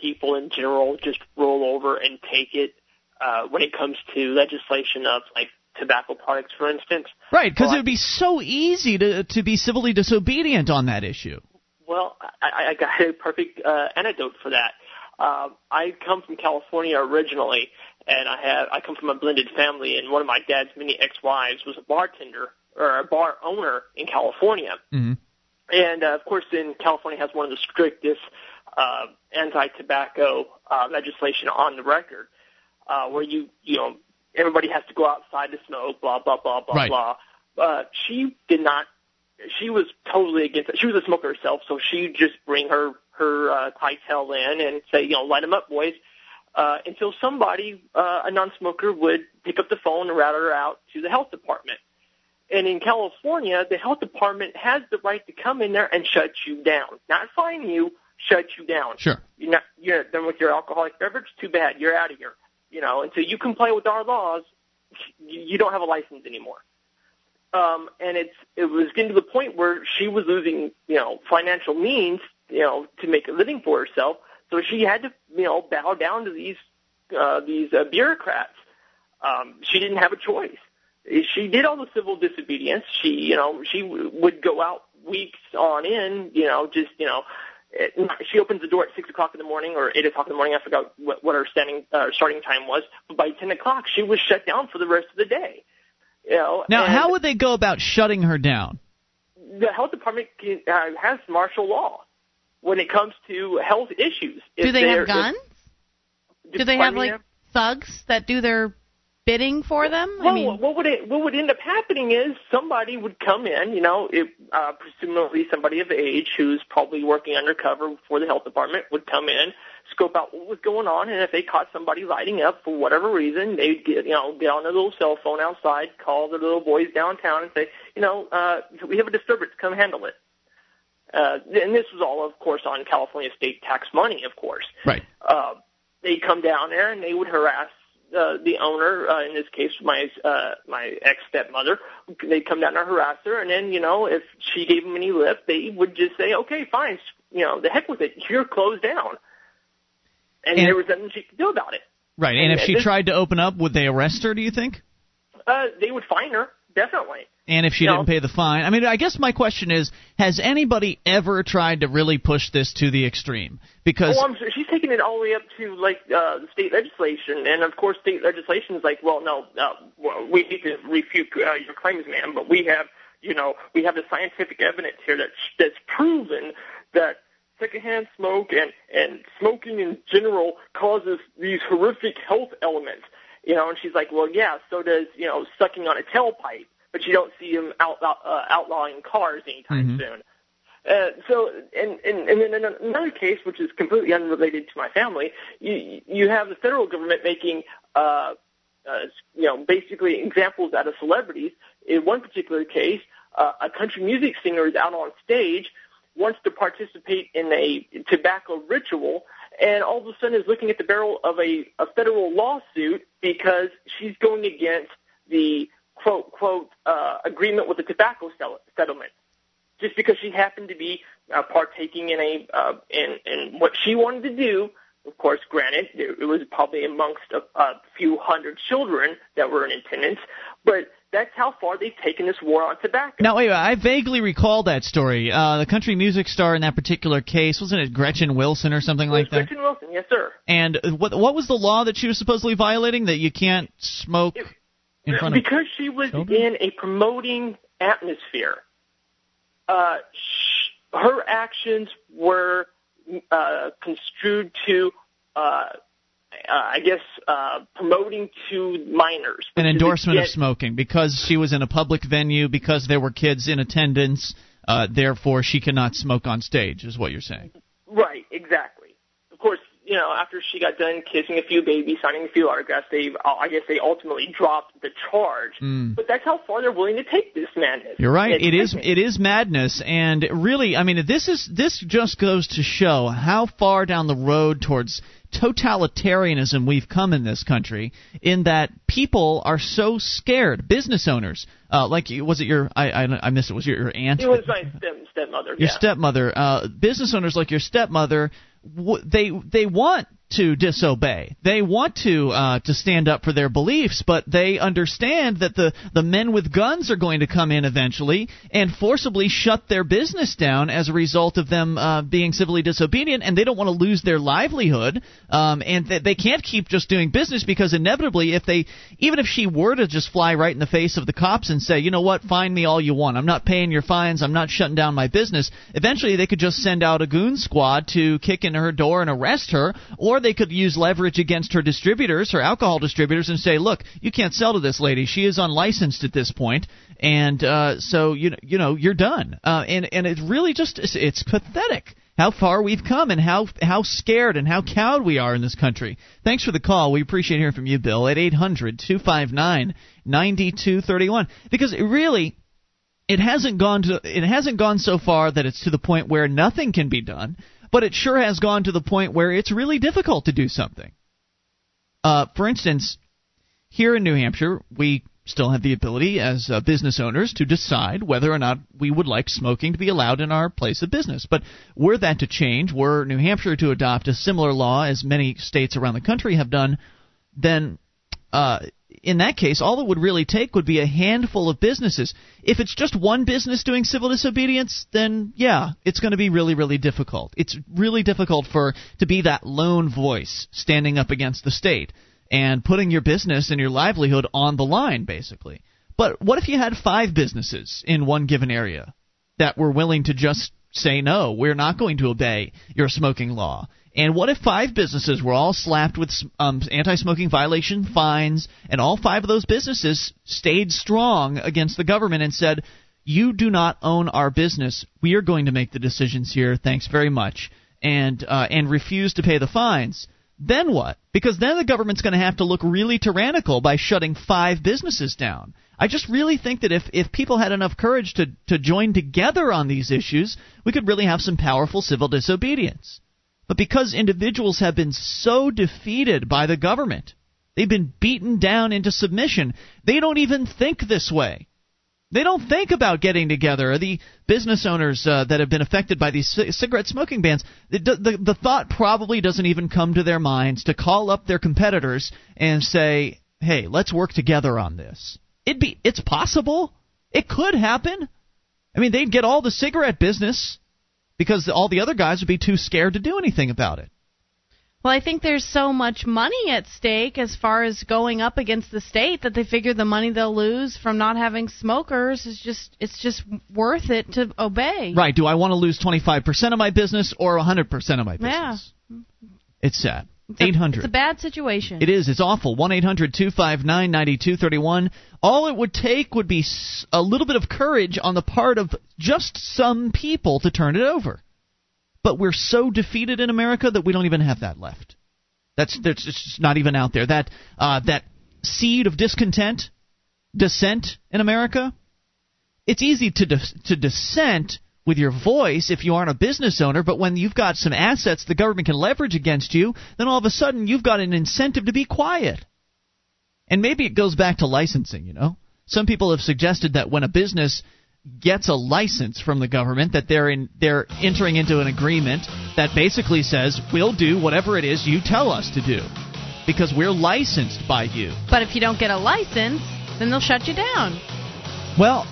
people in general just roll over and take it when it comes to legislation of, like, tobacco products, for instance. Right, because it would be so easy to be civilly disobedient on that issue. Well, I got a perfect antidote for that. I come from California originally, and I come from a blended family, and one of my dad's many ex-wives was a bartender or a bar owner in California. Mm-hmm. And, of course, in California has one of the strictest anti-tobacco legislation on the record, where you know, everybody has to go outside to smoke, blah, blah, blah, blah, right. Blah. She did not – she was totally against it. She was a smoker herself, so she just bring her Titel in and say, you know, light them up, boys, until somebody, a non-smoker, would pick up the phone and route her out to the health department. And in California, the health department has the right to come in there and shut you down, not fine you, shut you down. Sure. You're done with your alcoholic beverage, too bad, you're out of here. You know, until you comply with our laws, you don't have a license anymore. And it was getting to the point where she was losing, you know, financial means, you know, to make a living for herself. So she had to, you know, bow down to these bureaucrats. She didn't have a choice. She did all the civil disobedience. She, you know, she would go out weeks on end, you know, just, you know. She opens the door at 6 o'clock in the morning or 8 o'clock in the morning. I forgot what her starting time was. But by 10 o'clock, she was shut down for the rest of the day. You know, now, how would they go about shutting her down? The health department has martial law when it comes to health issues. Do they have guns? Do they have, like, thugs that do their bidding for them? Well, I mean, what would end up happening is somebody would come in, you know, presumably somebody of age who's probably working undercover for the health department would come in, scope out what was going on, and if they caught somebody lighting up for whatever reason, they'd get on their little cell phone outside, call the little boys downtown, and say, you know, we have a disturbance, come handle it. And this was all, of course, on California state tax money, of course. Right. They'd come down there and they would harass the owner, in this case, my ex-stepmother. They'd come down and harass her, and then, you know, if she gave them any lip, they would just say, okay, fine, you know, the heck with it. You're closed down. And there was nothing she could do about it. Right, and if she tried to open up, would they arrest her, do you think? They would fine her, definitely. And if she didn't pay the fine? I mean, I guess my question is, has anybody ever tried to really push this to the extreme? Because she's taking it all the way up to, like, state legislation. And, of course, state legislation is like, well, no, we need to refute your claims, ma'am, but we have, you know, we have the scientific evidence here that's proven that secondhand smoke and smoking in general causes these horrific health elements. You know, and she's like, well, yeah, so does, you know, sucking on a tailpipe. But you don't see them outlawing cars anytime mm-hmm. soon. So, and then in another case, which is completely unrelated to my family, you have the federal government making, you know, basically examples out of celebrities. In one particular case, a country music singer is out on stage, wants to participate in a tobacco ritual, and all of a sudden is looking at the barrel of a federal lawsuit because she's going against the quote, agreement with the tobacco settlement, just because she happened to be partaking in what she wanted to do Of course, granted, it was probably amongst a few hundred children that were in attendance, but that's how far they've taken this war on tobacco. Now, wait, I vaguely recall that story. The country music star in that particular case, wasn't it Gretchen Wilson or something like that? Gretchen Wilson, yes, sir. And what was the law that she was supposedly violating, that you can't smoke in front of children? Because she was in a promoting atmosphere. Her actions were construed to, promoting to minors. An endorsement of smoking, because she was in a public venue, because there were kids in attendance, therefore she cannot smoke on stage, is what you're saying. Right, exactly. Of course, you know, after she got done kissing a few babies, signing a few autographs, they ultimately dropped the charge. Mm. But that's how far they're willing to take this madness. You're right. It is madness, and really, I mean, this just goes to show how far down the road towards totalitarianism we've come in this country, in that people are so scared. Business owners, like, was it your, I missed it, was your aunt? It was my stepmother. Your stepmother. Business owners like your stepmother, they want to disobey. They want to stand up for their beliefs, but they understand that the men with guns are going to come in eventually and forcibly shut their business down as a result of them being civilly disobedient, and they don't want to lose their livelihood, and they can't keep just doing business, because inevitably, even if she were to just fly right in the face of the cops and say, you know what, fine me all you want, I'm not paying your fines, I'm not shutting down my business, eventually they could just send out a goon squad to kick in her door and arrest her, or they could use leverage against her distributors, her alcohol distributors, and say, look, you can't sell to this lady. She is unlicensed at this point, and so you know you're done. And it's really just, it's pathetic how far we've come, and how scared and how cowed we are in this country. Thanks for the call. We appreciate hearing from you, Bill, at 800-259-9231, because it really, it hasn't gone so far that it's to the point where nothing can be done. But it sure has gone to the point where it's really difficult to do something. For instance, here in New Hampshire, we still have the ability as business owners to decide whether or not we would like smoking to be allowed in our place of business. But were that to change, were New Hampshire to adopt a similar law as many states around the country have done, then in that case, all it would really take would be a handful of businesses. If it's just one business doing civil disobedience, then, yeah, it's going to be really, really difficult. It's really difficult to be that lone voice standing up against the state and putting your business and your livelihood on the line, basically. But what if you had five businesses in one given area that were willing to just say, no, we're not going to obey your smoking law? And what if five businesses were all slapped with anti-smoking violation fines, and all five of those businesses stayed strong against the government and said, you do not own our business. We are going to make the decisions here. Thanks very much. And refused to pay the fines. Then what? Because then the government's going to have to look really tyrannical by shutting five businesses down. I just really think that if people had enough courage to join together on these issues, we could really have some powerful civil disobedience. But because individuals have been so defeated by the government, they've been beaten down into submission, they don't even think this way. They don't think about getting together. The business owners that have been affected by these cigarette smoking bans, the thought probably doesn't even come to their minds to call up their competitors and say, hey, let's work together on this. It's possible. It could happen. I mean, they'd get all the cigarette business, because all the other guys would be too scared to do anything about it. Well, I think there's so much money at stake as far as going up against the state that they figure the money they'll lose from not having smokers is just worth it to obey. Right. Do I want to lose 25% of my business or 100% of my business? Yeah. It's sad. It's a bad situation. It is. It's awful. 1-800-259-9231. All it would take would be a little bit of courage on the part of just some people to turn it over. But we're so defeated in America that we don't even have that left. That's just not even out there. That seed of discontent, dissent in America, it's easy to dissent with your voice if you aren't a business owner, but when you've got some assets the government can leverage against you, then all of a sudden you've got an incentive to be quiet. And maybe it goes back to licensing, you know. Some people have suggested that when a business gets a license from the government, that they're entering into an agreement that basically says, we'll do whatever it is you tell us to do, because we're licensed by you. But if you don't get a license, then they'll shut you down. Well,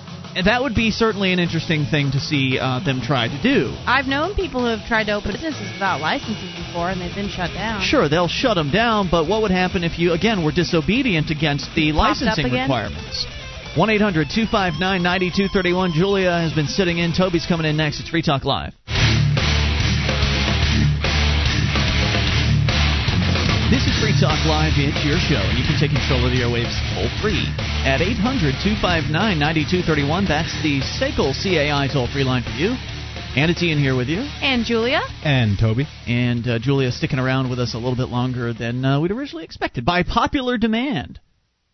that would be certainly an interesting thing to see them try to do. I've known people who have tried to open businesses without licenses before, and they've been shut down. Sure, they'll shut them down, but what would happen if you, again, were disobedient against the licensing requirements? 1-800-259-9231. Julia has been sitting in. Toby's coming in next. It's Free Talk Live. This is Free Talk Live. It's your show, and you can take control of the airwaves toll-free at 800-259-9231. That's the SACL-CAI toll-free line for you. And it's Ian here with you. And Julia. And Toby. And Julia sticking around with us a little bit longer than we'd originally expected. By popular demand,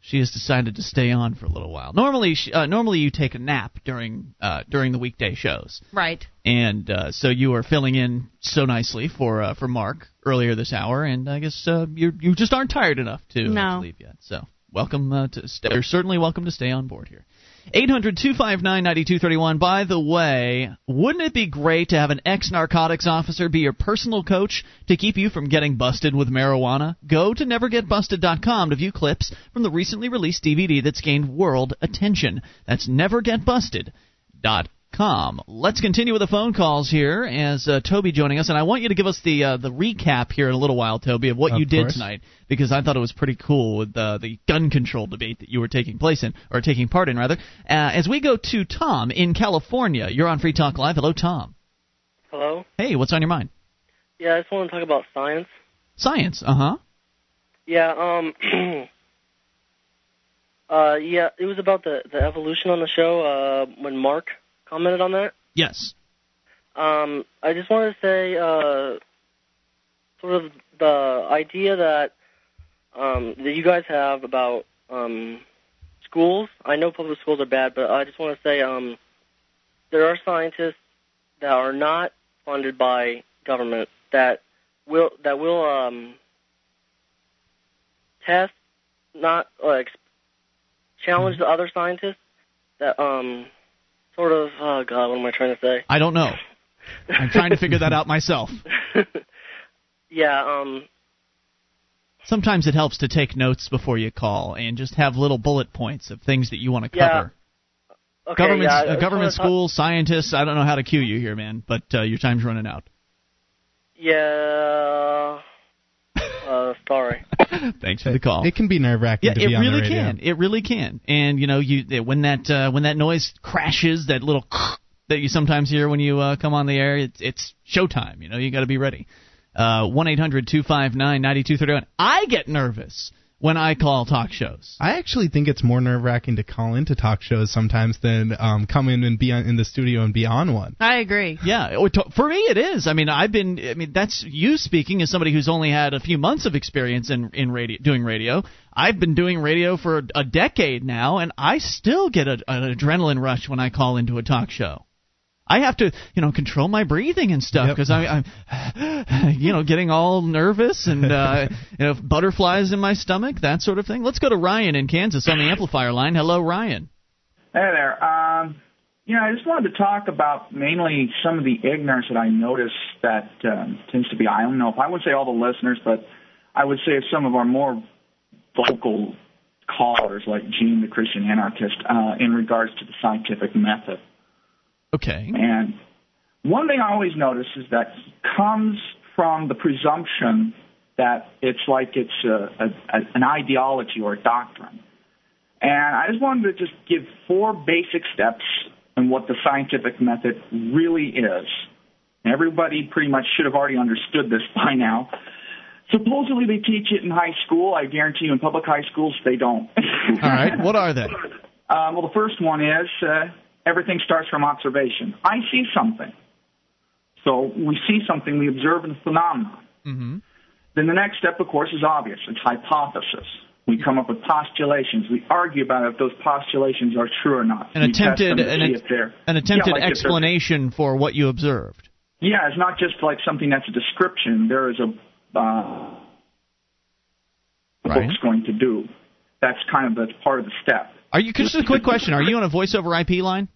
she has decided to stay on for a little while. Normally, normally you take a nap during the weekday shows, right? And so you are filling in so nicely for Mark earlier this hour, and I guess you just aren't tired enough to leave yet. So welcome you're certainly welcome to stay on board here. 800-259-9231. By the way, wouldn't it be great to have an ex-narcotics officer be your personal coach to keep you from getting busted with marijuana? Go to NeverGetBusted.com to view clips from the recently released DVD that's gained world attention. That's NeverGetBusted.com. Let's continue with the phone calls here as Toby joining us. And I want you to give us the recap here in a little while, Toby, of what you did tonight, because I thought it was pretty cool with the gun control debate that you were taking part in. As we go to Tom in California, you're on Free Talk Live. Hello, Tom. Hello. Hey, what's on your mind? Yeah, I just want to talk about science. Science, Yeah, yeah, it was about the evolution on the show when Mark commented on that. Yes. I just want to say sort of the idea that you guys have about schools. I know public schools are bad, but I just want to say there are scientists that are not funded by government that will test, not like challenge the other scientists that sort of what am I trying to say? I don't know. I'm trying to figure that out myself. Yeah. Sometimes it helps to take notes before you call and just have little bullet points of things that you want to cover. Yeah. Okay, government schools, scientists. I don't know how to cue you here, man, but your time's running out. Yeah. Sorry. Thanks for the call. It can be nerve-wracking to be on the radio. Yeah, it really can. It really can. And, you know, when that noise crashes, that little that you sometimes hear when you come on the air, it's showtime. You know, you got to be ready. 1-800-259-9231. I get nervous when I call talk shows. I actually think it's more nerve-wracking to call into talk shows sometimes than come in and be in the studio and be on one. I agree. Yeah, for me it is. I mean, that's you speaking as somebody who's only had a few months of experience in radio, doing radio. I've been doing radio for a decade now, and I still get an adrenaline rush when I call into a talk show. I have to, control my breathing and stuff because I'm, getting all nervous and, butterflies in my stomach, that sort of thing. Let's go to Ryan in Kansas on the amplifier line. Hello, Ryan. Hey there. I just wanted to talk about mainly some of the ignorance that I notice that tends to be, I don't know if I would say all the listeners, but I would say some of our more vocal callers like Gene, the Christian anarchist, in regards to the scientific method. Okay. And one thing I always notice is that comes from the presumption that it's like it's an ideology or a doctrine. And I just wanted to just give four basic steps on what the scientific method really is. Everybody pretty much should have already understood this by now. Supposedly they teach it in high school. I guarantee you in public high schools they don't. All right. What are they? Well, the first one is... everything starts from observation. I see something. So we see something, we observe the phenomenon. Mm-hmm. Then the next step, of course, is obvious. It's hypothesis. We come up with postulations. We argue about if those postulations are true or not. An attempted explanation for what you observed. Yeah, it's not just like something that's a description. There is a book's going to do. That's part of the step. Just a quick question. Are you on a voice over IP line?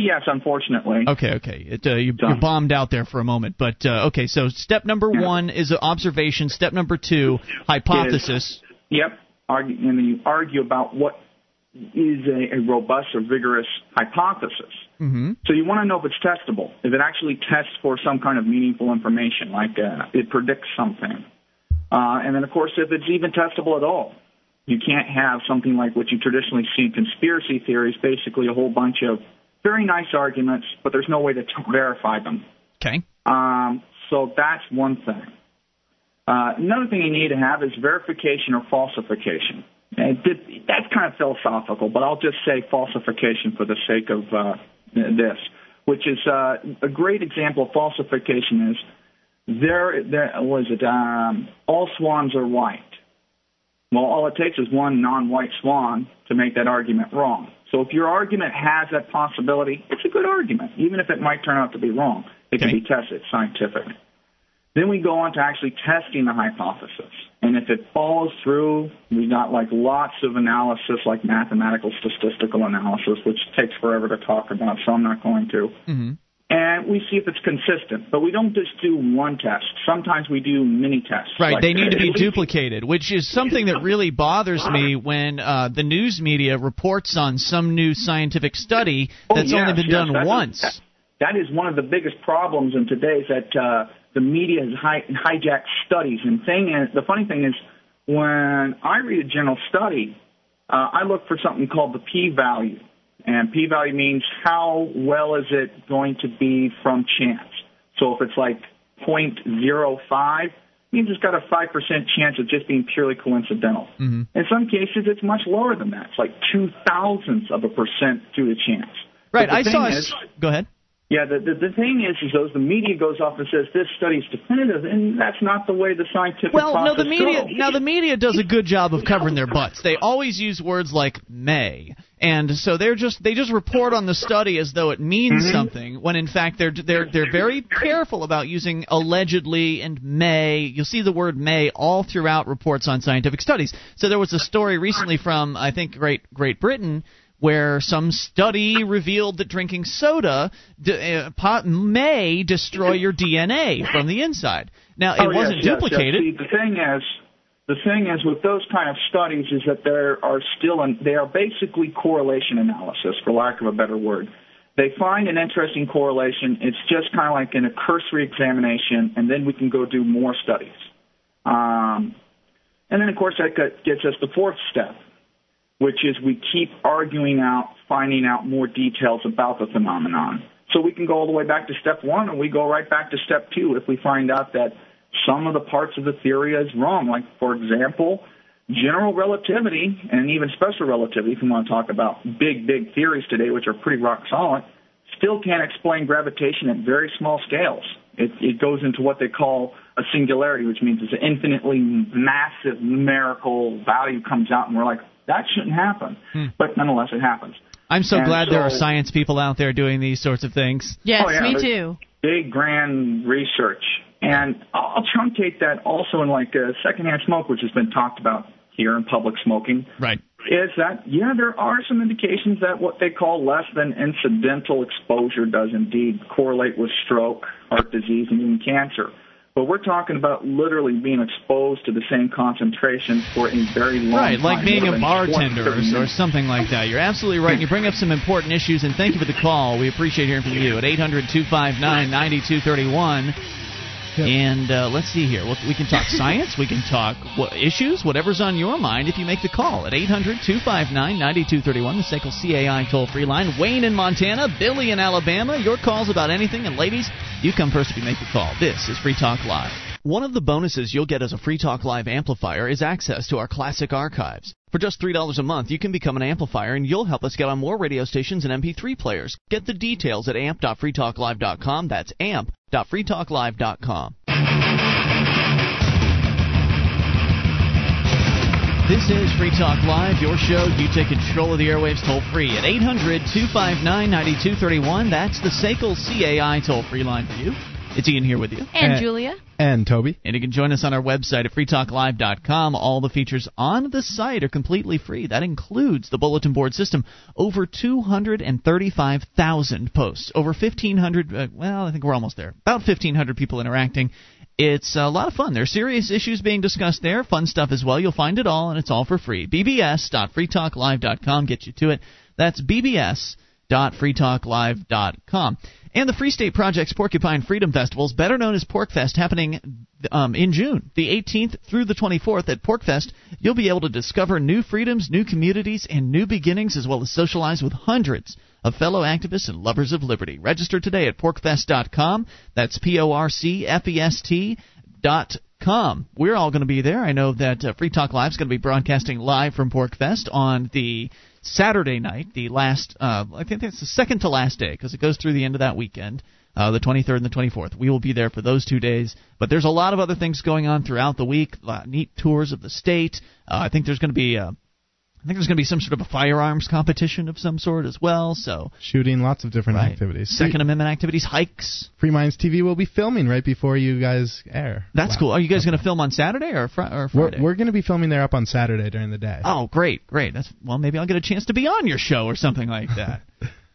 Yes, unfortunately. Okay. You bombed out there for a moment. But, okay, so step number one is observation. Step number two, hypothesis. And you argue about what is a robust or vigorous hypothesis. Mm-hmm. So you want to know if it's testable, if it actually tests for some kind of meaningful information, like it predicts something. And then, of course, if it's even testable at all. You can't have something like what you traditionally see in conspiracy theories, basically a whole bunch of very nice arguments, but there's no way to verify them. Okay. So that's one thing. Another thing you need to have is verification or falsification. That's kind of philosophical, but I'll just say falsification for the sake of this, which is a great example of falsification is all swans are white. Well, all it takes is one non-white swan to make that argument wrong. So if your argument has that possibility, it's a good argument, even if it might turn out to be wrong. It can be tested scientifically. Then we go on to actually testing the hypothesis. And if it falls through, we got like lots of analysis, like mathematical statistical analysis, which takes forever to talk about, so I'm not going to. Mm-hmm. And we see if it's consistent. But we don't just do one test. Sometimes we do many tests. Right, like they need to be duplicated, which is something that really bothers me when the news media reports on some new scientific study that's only been done once. That is one of the biggest problems in today is that the media has hijacked studies. And the funny thing is, when I read a general study, I look for something called the p-value. And p-value means how well is it going to be from chance. So if it's like 0.05, it means it's got a 5% chance of just being purely coincidental. Mm-hmm. In some cases, it's much lower than that. It's like 0.002% due to chance. Right. I saw go ahead. Yeah, the thing is those the media goes off and says this study is definitive, and that's not the way the scientific process goes. Now, the media does a good job of covering their butts. They always use words like may, and so they just report on the study as though it means something, when in fact they're very careful about using allegedly and may. You'll see the word may all throughout reports on scientific studies. So there was a story recently from, I think, Great Britain, where some study revealed that drinking soda may destroy your DNA from the inside. Now, it wasn't duplicated. Yes. See, the thing is, with those kind of studies, is that they are basically correlation analysis, for lack of a better word. They find an interesting correlation. It's just kind of like in a cursory examination, and then we can go do more studies. And then, of course, that gets us the fourth step, which is we keep finding out more details about the phenomenon. So we can go all the way back to step one, and we go right back to step two if we find out that some of the parts of the theory is wrong. Like, for example, general relativity and even special relativity, if you want to talk about big theories today, which are pretty rock solid, still can't explain gravitation at very small scales. It goes into what they call a singularity, which means it's an infinitely massive numerical value comes out, and we're like, that shouldn't happen, but nonetheless, it happens. I'm glad there are science people out there doing these sorts of things. Yes, me too. Big, grand research. And I'll truncate that also in like secondhand smoke, which has been talked about here in public smoking. Right. Is that, there are some indications that what they call less than incidental exposure does indeed correlate with stroke, heart disease, and even cancer. But we're talking about literally being exposed to the same concentration for a very long time. Right, like being a bartender or something like that. You're absolutely right. You bring up some important issues, and thank you for the call. We appreciate hearing from you at 800-259-9231. And let's see here. We can talk science. We can talk issues, whatever's on your mind, if you make the call at 800-259-9231, the SACL-CAI toll-free line. Wayne in Montana, Billy in Alabama, your calls about anything. And ladies, you come first if you make the call. This is Free Talk Live. One of the bonuses you'll get as a Free Talk Live amplifier is access to our classic archives. For just $3 a month, you can become an amplifier, and you'll help us get on more radio stations and MP3 players. Get the details at amp.freetalklive.com. That's amp.freetalklive.com. This is Free Talk Live, your show. You take control of the airwaves toll-free at 800-259-9231. That's the SACL-CAI toll-free line for you. It's Ian here with you. And Julia. And Toby. And you can join us on our website at freetalklive.com. All the features on the site are completely free. That includes the bulletin board system. Over 235,000 posts. Over 1,500, well, I think we're almost there. About 1,500 people interacting. It's a lot of fun. There are serious issues being discussed there, fun stuff as well. You'll find it all, and it's all for free. bbs.freetalklive.com gets you to it. That's bbs.freetalklive.com. And the Free State Project's Porcupine Freedom Festival is better known as Porkfest, happening in June, the 18th through the 24th. At Porkfest, you'll be able to discover new freedoms, new communities, and new beginnings, as well as socialize with hundreds of fellow activists and lovers of liberty. Register today at porkfest.com. That's porcfest.com. We're all going to be there. I know that Free Talk Live is going to be broadcasting live from Porkfest on the Saturday night, the last, I think it's the second to last day, because it goes through the end of that weekend, the 23rd and the 24th. We will be there for those 2 days, but there's a lot of other things going on throughout the week, neat tours of the state. I think there's going to be some sort of a firearms competition of some sort as well. So shooting, lots of different activities. Second Amendment activities, hikes. Free Minds TV will be filming right before you guys air. That's cool. Are you guys going to film on Saturday or Friday? We're going to be filming there up on Saturday during the day. Oh, great. Well, maybe I'll get a chance to be on your show or something like that.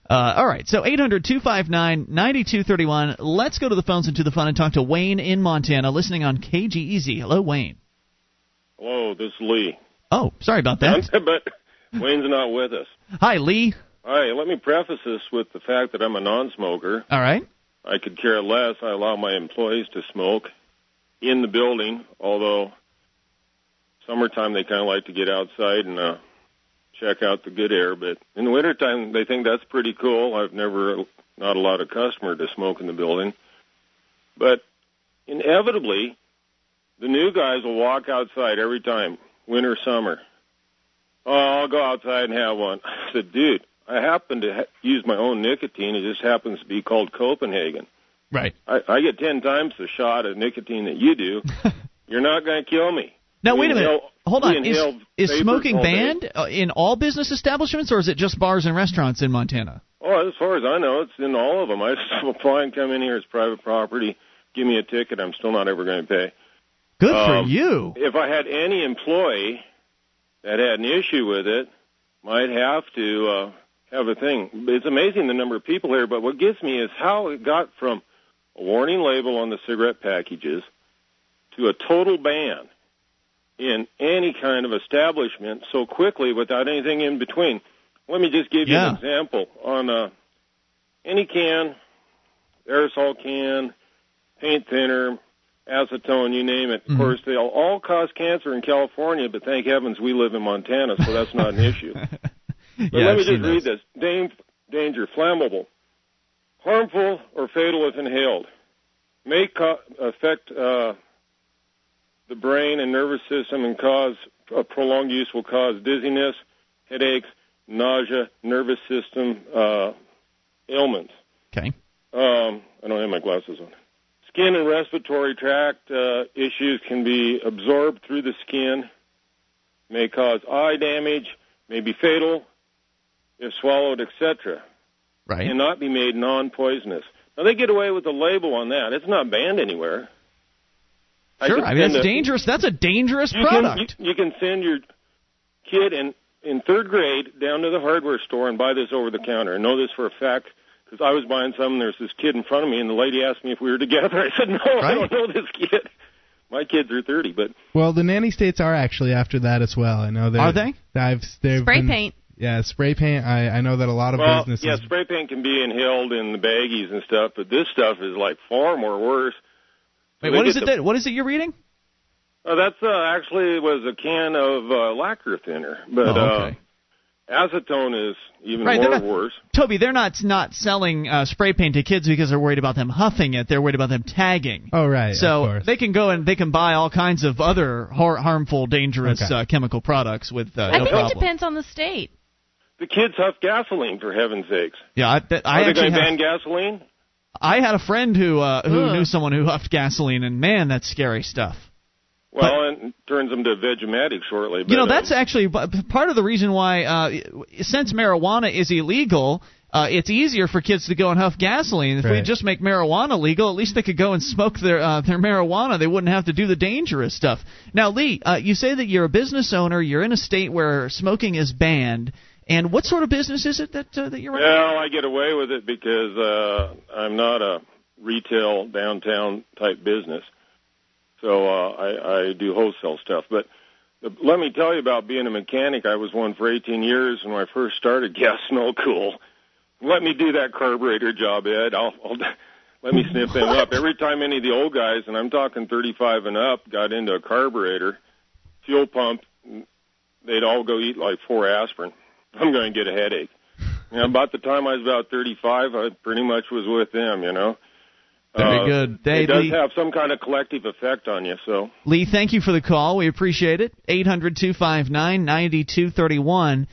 All right, so 800-259-9231. Let's go to the phones and to the fun and talk to Wayne in Montana, listening on KGEZ. Hello, Wayne. Hello, this is Lee. Oh, sorry about that. But Wayne's not with us. Hi, Lee. Hi. Let me preface this with the fact that I'm a non-smoker. All right. I could care less. I allow my employees to smoke in the building, although summertime they kind of like to get outside and check out the good air. But in the wintertime, they think that's pretty cool. I've never not allowed a customer to smoke in the building. But inevitably, the new guys will walk outside every time. Winter, summer. Oh, I'll go outside and have one. I said, dude, I happen to use my own nicotine. It just happens to be called Copenhagen. Right. I get 10 times the shot of nicotine that you do. You're not going to kill me. Now, wait a minute. Hold on. Is smoking banned in all business establishments, or is it just bars and restaurants in Montana? Oh, as far as I know, it's in all of them. I just apply and come in here as private property. Give me a ticket. I'm still not ever going to pay. Good for you. If I had any employee that had an issue with it, might have to have a thing. It's amazing the number of people here, but what gets me is how it got from a warning label on the cigarette packages to a total ban in any kind of establishment so quickly without anything in between. Let me just give you an example. On any can, aerosol can, paint thinner, acetone, you name it. Of course, they'll all cause cancer in California, but thank heavens we live in Montana, so that's not an issue. But let me just read this. Danger, flammable, harmful or fatal if inhaled, may affect the brain and nervous system and cause prolonged use will cause dizziness, headaches, nausea, nervous system ailments. Okay. I don't have my glasses on. Skin and respiratory tract issues can be absorbed through the skin, may cause eye damage, may be fatal if swallowed, etc. Right. Cannot be made non-poisonous. Now, they get away with the label on that. It's not banned anywhere. Sure. I mean, that's dangerous. That's a dangerous product. You can send your kid in third grade down to the hardware store and buy this over the counter. I know this for a fact, because I was buying some, and there's this kid in front of me, and the lady asked me if we were together. I said, no, right. I don't know this kid. My kids are 30, but... Well, the nanny states are actually after that as well. I know they're... Are they? Spray paint. Yeah, spray paint. I know that a lot of businesses... Yeah, spray paint can be inhaled in the baggies and stuff, but this stuff is, like, far more worse. Wait, what is it you're reading? That's actually was a can of lacquer thinner, but... Oh, okay. Acetone is even worse. Toby, they're not selling spray paint to kids because they're worried about them huffing it. They're worried about them tagging. Oh, right. So they can go and they can buy all kinds of other harmful, dangerous chemical products with no problem. I think it depends on the state. The kids huff gasoline, for heaven's sakes. Yeah, are they going to ban gasoline? I had a friend who knew someone who huffed gasoline, and man, that's scary stuff. Well, it turns them to Vegematic shortly. But, you know, that's actually part of the reason why, since marijuana is illegal, it's easier for kids to go and huff gasoline. If we just make marijuana legal, at least they could go and smoke their marijuana. They wouldn't have to do the dangerous stuff. Now, Lee, you say that you're a business owner. You're in a state where smoking is banned. And what sort of business is it that you're running? Well, I get away with it because I'm not a retail downtown type business. So I do wholesale stuff. But let me tell you about being a mechanic. I was one for 18 years, and when I first started, gas smelled cool. Let me do that carburetor job, Ed. Let me sniff them up. Every time any of the old guys, and I'm talking 35 and up, got into a carburetor, fuel pump, they'd all go eat like 4 aspirin. I'm going to get a headache. And about the time I was about 35, I pretty much was with them, you know. Very good. It does have some kind of collective effect on you. So, Lee, thank you for the call. We appreciate it. 800-259-9231.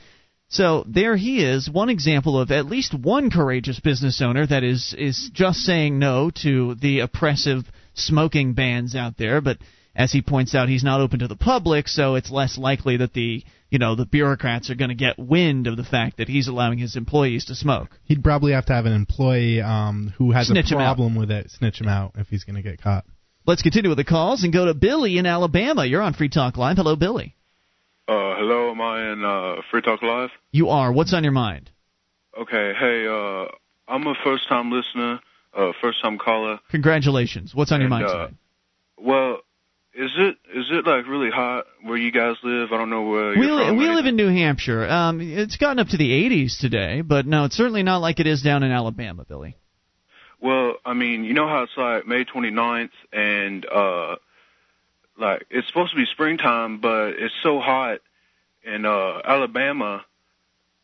So there he is, one example of at least one courageous business owner that is just saying no to the oppressive smoking bans out there. But as he points out, he's not open to the public, so it's less likely that the bureaucrats are going to get wind of the fact that he's allowing his employees to smoke. He'd probably have to have an employee who has a problem with it snitch him out if he's going to get caught. Let's continue with the calls and go to Billy in Alabama. You're on Free Talk Live. Hello, Billy. Hello, am I in Free Talk Live? You are. What's on your mind? Okay. Hey, I'm a first-time listener, first-time caller. Congratulations. What's on your mind today? Well, is it like really hot where you guys live? I don't know where you're from. We live in New Hampshire. It's gotten up to the 80s today, but no, it's certainly not like it is down in Alabama, Billy. Well, I mean, you know how it's like May 29th and like it's supposed to be springtime, but it's so hot in Alabama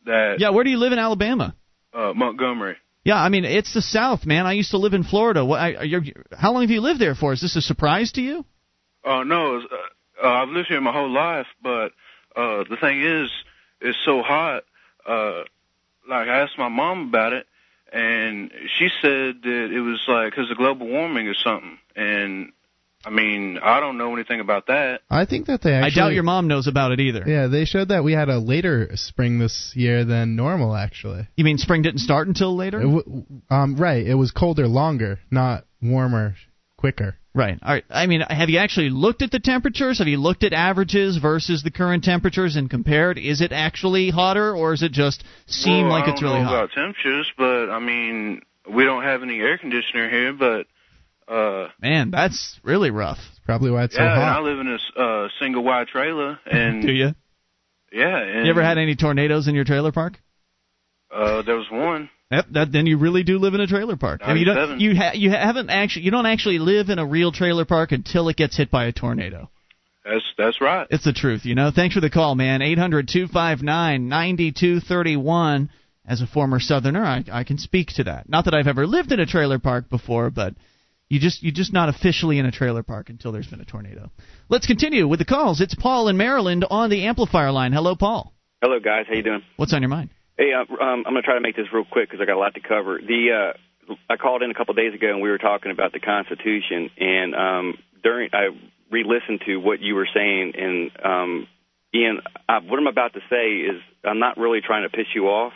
that... Yeah, where do you live in Alabama? Montgomery. Yeah, I mean, it's the South, man. I used to live in Florida. How long have you lived there for? Is this a surprise to you? No, I've lived here my whole life, but the thing is, it's so hot. Like, I asked my mom about it, and she said that it was like because of global warming or something, and... I mean, I don't know anything about that. I think that they actually... I doubt your mom knows about it either. Yeah, they showed that we had a later spring this year than normal, actually. You mean spring didn't start until later? Right. It was colder longer, not warmer, quicker. Right. All right. I mean, have you actually looked at the temperatures? Have you looked at averages versus the current temperatures and compared? Is it actually hotter, or is it just like it's really hot? I don't know about temperatures, but, I mean, we don't have any air conditioner here, but... Man, that's really rough. That's probably why it's so hot. Yeah, I live in a single wide trailer. And do you? Yeah. And you ever had any tornadoes in your trailer park? There was one. Yep. Then you really do live in a trailer park. I mean, you don't actually live in a real trailer park until it gets hit by a tornado. That's right. It's the truth, you know. Thanks for the call, man. 800-259-9231. As a former Southerner, I can speak to that. Not that I've ever lived in a trailer park before, but. You're just not officially in a trailer park until there's been a tornado. Let's continue with the calls. It's Paul in Maryland on the amplifier line. Hello, Paul. Hello, guys. How you doing? What's on your mind? Hey, I'm going to try to make this real quick because I got a lot to cover. I called in a couple of days ago and we were talking about the Constitution, and I re-listened to what you were saying, and Ian, what I'm about to say is I'm not really trying to piss you off,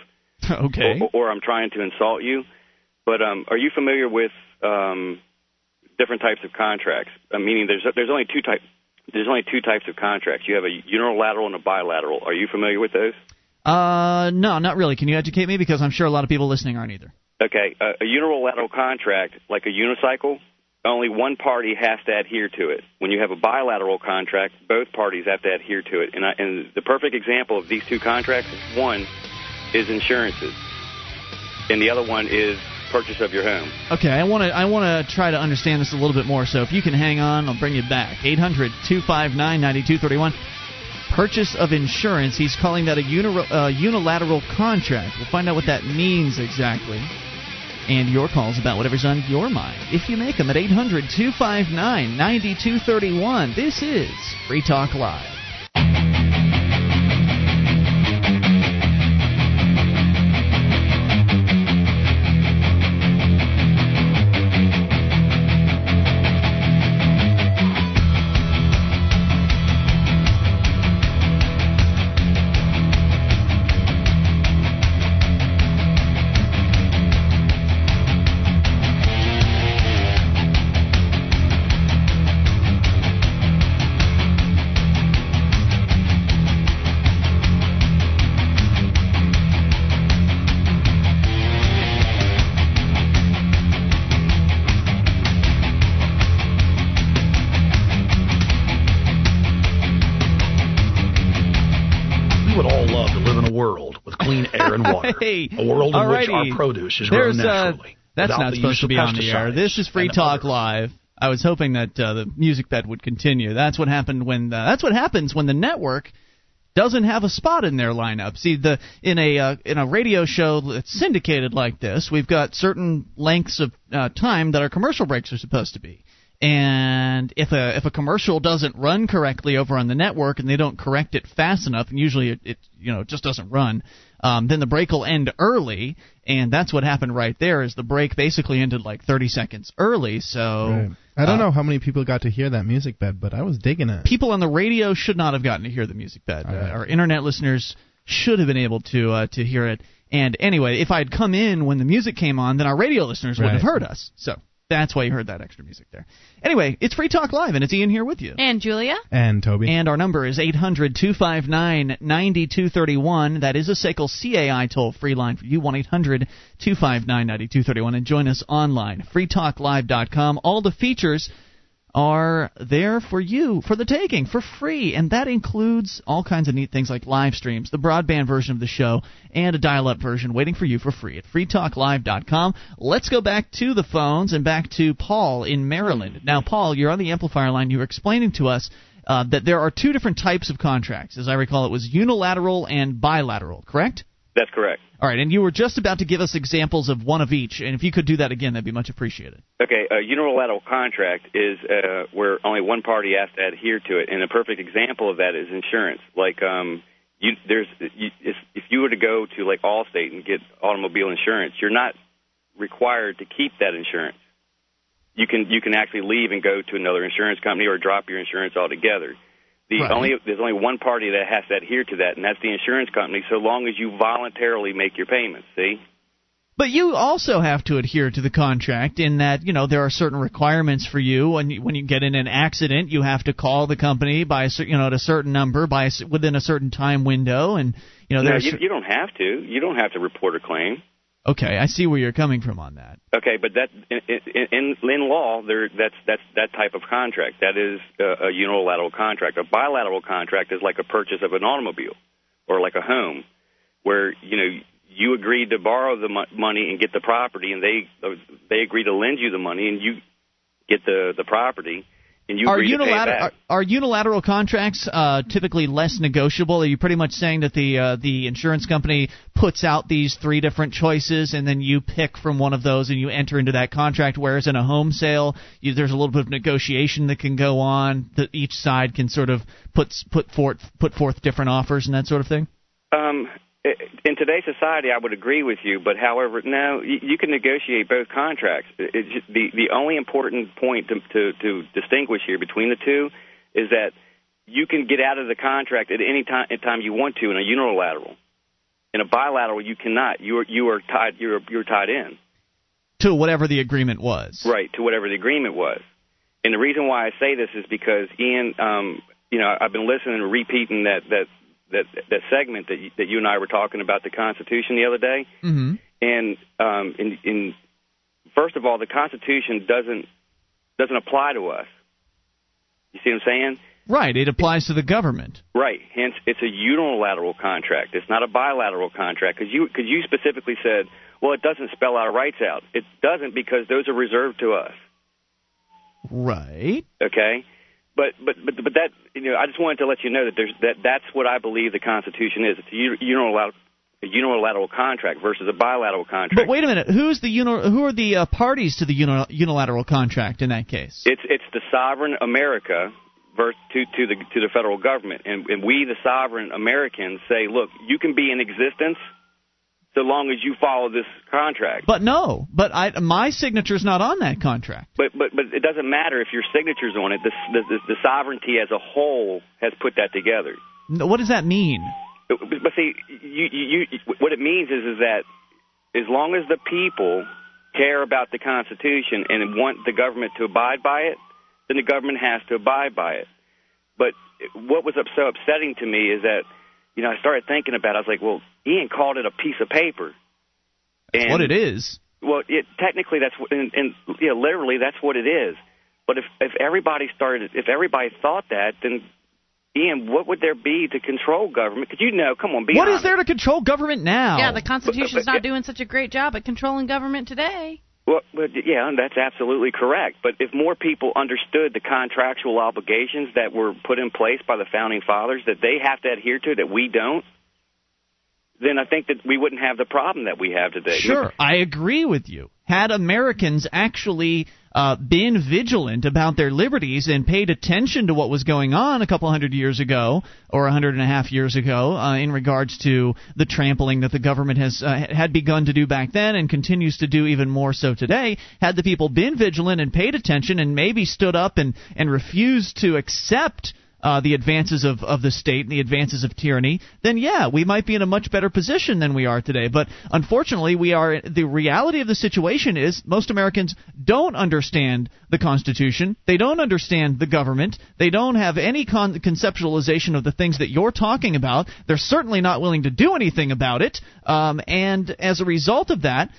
okay, or I'm trying to insult you, but are you familiar with different types of contracts? Meaning, there's only two types of contracts. You have a unilateral and a bilateral. Are you familiar with those? No, not really. Can you educate me? Because I'm sure a lot of people listening aren't either. Okay, a unilateral contract, like a unicycle, only one party has to adhere to it. When you have a bilateral contract, both parties have to adhere to it. And the perfect example of these two contracts, one is insurances, and the other one is purchase of your home. Okay, I want to try to understand this a little bit more, so if you can hang on, I'll bring you back. 800-259-9231. Purchase of insurance. He's calling that a unilateral contract. We'll find out what that means exactly. And your calls about whatever's on your mind, if you make them, at 800-259-9231. This is Free Talk Live. and water. A world in which our produce is grown naturally. That's not supposed to be on the air. This is Free Talk Live. I was hoping that the music bed would continue. That's what happened when. That's what happens when the network doesn't have a spot in their lineup. See, in a radio show that's syndicated like this, we've got certain lengths of time that our commercial breaks are supposed to be. And if a commercial doesn't run correctly over on the network and they don't correct it fast enough, and usually it just doesn't run, then the break will end early, and that's what happened right there. Is the break basically ended like 30 seconds early? So right. I don't know how many people got to hear that music bed, but I was digging it. People on the radio should not have gotten to hear the music bed. Right. Our internet listeners should have been able to hear it. And anyway, if I had come in when the music came on, then our radio listeners right. wouldn't have heard us. So. That's why you heard that extra music there. Anyway, it's Free Talk Live, and it's Ian here with you. And Julia. And Toby. And our number is 800-259-9231. That is a SACL-CAI toll-free line for you, 1-800-259-9231. And join us online, freetalklive.com. All the features are there for you, for the taking, for free. And that includes all kinds of neat things like live streams, the broadband version of the show, and a dial-up version waiting for you for free at freetalklive.com. Let's go back to the phones and back to Paul in Maryland. Now, Paul, you're on the amplifier line. You were explaining to us that there are two different types of contracts. As I recall, it was unilateral and bilateral, correct? That's correct. All right, and you were just about to give us examples of one of each, and if you could do that again, that'd be much appreciated. Okay, a unilateral contract is where only one party has to adhere to it, and a perfect example of that is insurance. Like, if you were to go to like Allstate and get automobile insurance, you're not required to keep that insurance. You can actually leave and go to another insurance company or drop your insurance altogether. There's only one party that has to adhere to that, and that's the insurance company, so long as you voluntarily make your payments, see? But you also have to adhere to the contract in that, there are certain requirements for you. When you get in an accident, you have to call the company at a certain number within a certain time window. And, you don't have to. You don't have to report a claim. Okay, I see where you're coming from on that. Okay, but that in law, that's that type of contract. That is a unilateral contract. A bilateral contract is like a purchase of an automobile or like a home, where you agreed to borrow the money and get the property, and they agree to lend you the money, and you get the property. Are unilateral contracts typically less negotiable? Are you pretty much saying that the insurance company puts out these three different choices and then you pick from one of those and you enter into that contract, whereas in a home sale, there's a little bit of negotiation that can go on, that each side can sort of put forth different offers and that sort of thing? In today's society, I would agree with you, but however, no, you can negotiate both contracts. The only important point to distinguish here between the two is that you can get out of the contract at any time you want to in a unilateral. In a bilateral, you cannot. You are tied. You're tied in to whatever the agreement was. Right, to whatever the agreement was. And the reason why I say this is because, Ian, I've been listening and repeating that segment that you and I were talking about the Constitution the other day, mm-hmm. and first of all, the Constitution doesn't apply to us. You see what I'm saying? Right. It applies to the government. Right. Hence, it's a unilateral contract. It's not a bilateral contract because you specifically said, well, it doesn't spell our rights out. It doesn't, because those are reserved to us. Right. Okay. But that, I just wanted to let you know that that's what I believe the Constitution is. It's a unilateral contract versus a bilateral contract. But wait a minute, who are the parties to the unilateral contract in that case? It's the sovereign America versus to the federal government, and we the sovereign Americans say, look, you can be in existence so long as you follow this contract. But no, my signature's not on that contract. But it doesn't matter if your signature's on it. The sovereignty as a whole has put that together. What does that mean? But see, what it means is that as long as the people care about the Constitution and want the government to abide by it, then the government has to abide by it. But what was so upsetting to me is that, I started thinking about it. I was like, well, Ian called it a piece of paper. That's what it is. Well, technically, that's what, literally, that's what it is. But if everybody thought that, then Ian, what would there be to control government? Because you know, come on, be honest. What is there to control government now? Yeah, the Constitution's not doing such a great job at controlling government today. Well, yeah, that's absolutely correct. But if more people understood the contractual obligations that were put in place by the Founding Fathers that they have to adhere to, that we don't, then I think that we wouldn't have the problem that we have today. Sure, I agree with you. Had Americans actually been vigilant about their liberties and paid attention to what was going on a couple hundred years ago or 100 and a half years ago in regards to the trampling that the government has had begun to do back then and continues to do even more so today, had the people been vigilant and paid attention and maybe stood up and refused to accept the advances of the state and the advances of tyranny, then yeah, we might be in a much better position than we are today. But unfortunately, the reality of the situation is most Americans don't understand the Constitution. They don't understand the government. They don't have any conceptualization of the things that you're talking about. They're certainly not willing to do anything about it. And as a result of that,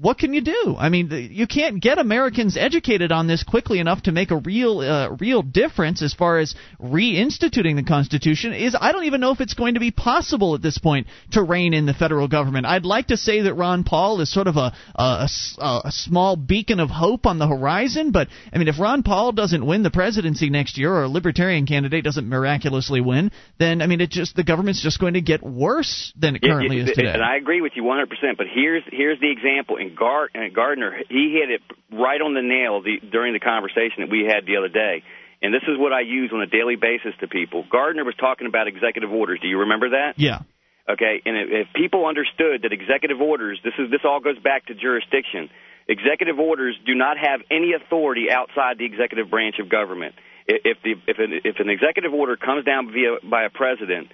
what can you do? I mean, you can't get Americans educated on this quickly enough to make a real difference as far as reinstituting the Constitution. I don't even know if it's going to be possible at this point to rein in the federal government. I'd like to say that Ron Paul is sort of a small beacon of hope on the horizon, but I mean, if Ron Paul doesn't win the presidency next year or a libertarian candidate doesn't miraculously win, then I mean, the government's just going to get worse than it currently is today. And I agree with you 100%, but here's the example. And Gardner, he hit it right on the nail during the conversation that we had the other day. And this is what I use on a daily basis to people. Gardner was talking about executive orders. Do you remember that? Yeah. Okay. And if people understood that executive orders, this all goes back to jurisdiction. Executive orders do not have any authority outside the executive branch of government. If an executive order comes down by a president,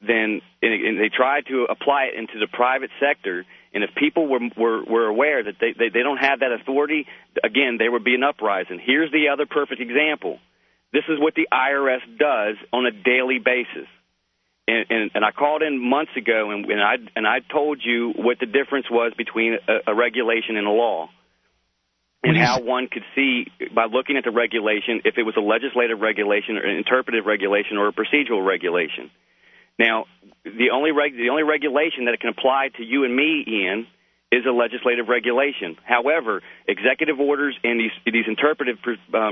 then and they try to apply it into the private sector. And if people were aware that they don't have that authority, again, there would be an uprising. Here's the other perfect example. This is what the IRS does on a daily basis. And I called in months ago, and I told you what the difference was between a regulation and a law, and how one could see by looking at the regulation if it was a legislative regulation or an interpretive regulation or a procedural regulation. Now, the only regulation that it can apply to you and me, Ian, is a legislative regulation. However, executive orders and these interpretive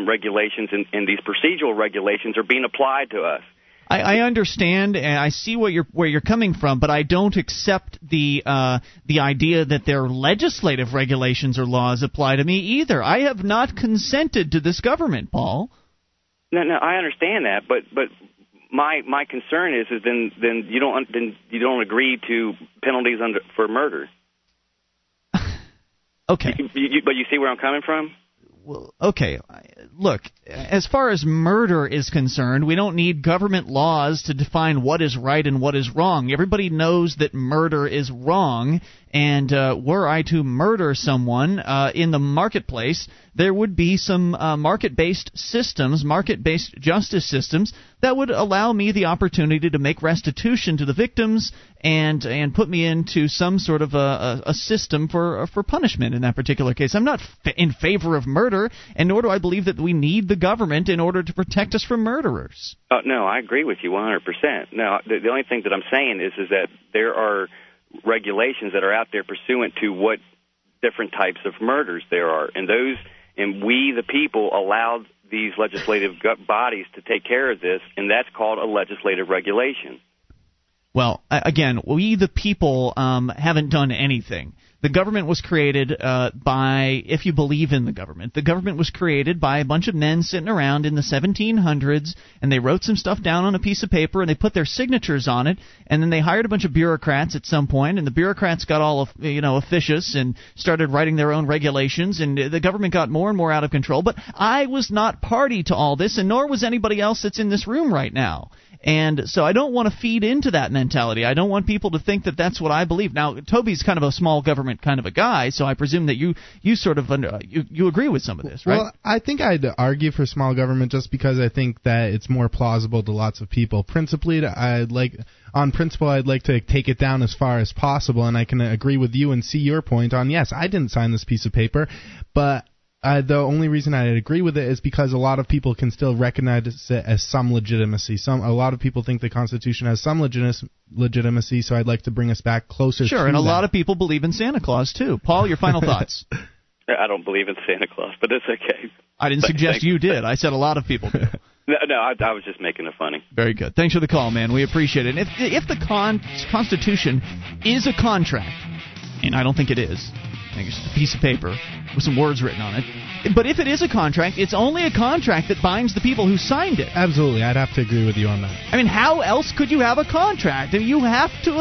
regulations and these procedural regulations are being applied to us. I understand and I see where you're coming from, but I don't accept the idea that their legislative regulations or laws apply to me either. I have not consented to this government, Paul. No, I understand that, but. My concern is then you don't agree to penalties for murder. Okay, but you see where I'm coming from? Well, okay. Look, as far as murder is concerned, we don't need government laws to define what is right and what is wrong. Everybody knows that murder is wrong, and were I to murder someone in the marketplace, there would be some market-based systems, market-based justice systems that would allow me the opportunity to make restitution to the victims and put me into some sort of a system for punishment in that particular case. I'm not in favor of murder, and nor do I believe that we need the government in order to protect us from murderers. No, I agree with you 100%. No, the only thing that I'm saying is that there are regulations that are out there pursuant to what different types of murders there are, and those. And we, the people, allowed these legislative bodies to take care of this, and that's called a legislative regulation. Well, again, we, the people, haven't done anything. The government was created by, if you believe in the government was created by a bunch of men sitting around in the 1700s, and they wrote some stuff down on a piece of paper, and they put their signatures on it, and then they hired a bunch of bureaucrats at some point, and the bureaucrats got all, officious and started writing their own regulations, and the government got more and more out of control. But I was not party to all this, and nor was anybody else that's in this room right now. And so I don't want to feed into that mentality. I don't want people to think that that's what I believe. Now, Toby's kind of a small government kind of a guy, so I presume that you sort of you agree with some of this, right? Well, I think I'd argue for small government just because I think that it's more plausible to lots of people. Principally, on principle, I'd like to take it down as far as possible, and I can agree with you and see your point on, yes, I didn't sign this piece of paper, but The only reason I agree with it is because a lot of people can still recognize it as some legitimacy. A lot of people think the Constitution has some legitimacy, so I'd like to bring us back closer to that. Sure, and a lot of people believe in Santa Claus, too. Paul, your final thoughts? I don't believe in Santa Claus, but it's okay. I didn't suggest you did. I said a lot of people do. No, I was just making it funny. Very good. Thanks for the call, man. We appreciate it. And if the Constitution is a contract, and I don't think it is, I think it's just a piece of paper with some words written on it. But if it is a contract, it's only a contract that binds the people who signed it. Absolutely. I'd have to agree with you on that. I mean, how else could you have a contract? I mean, you have to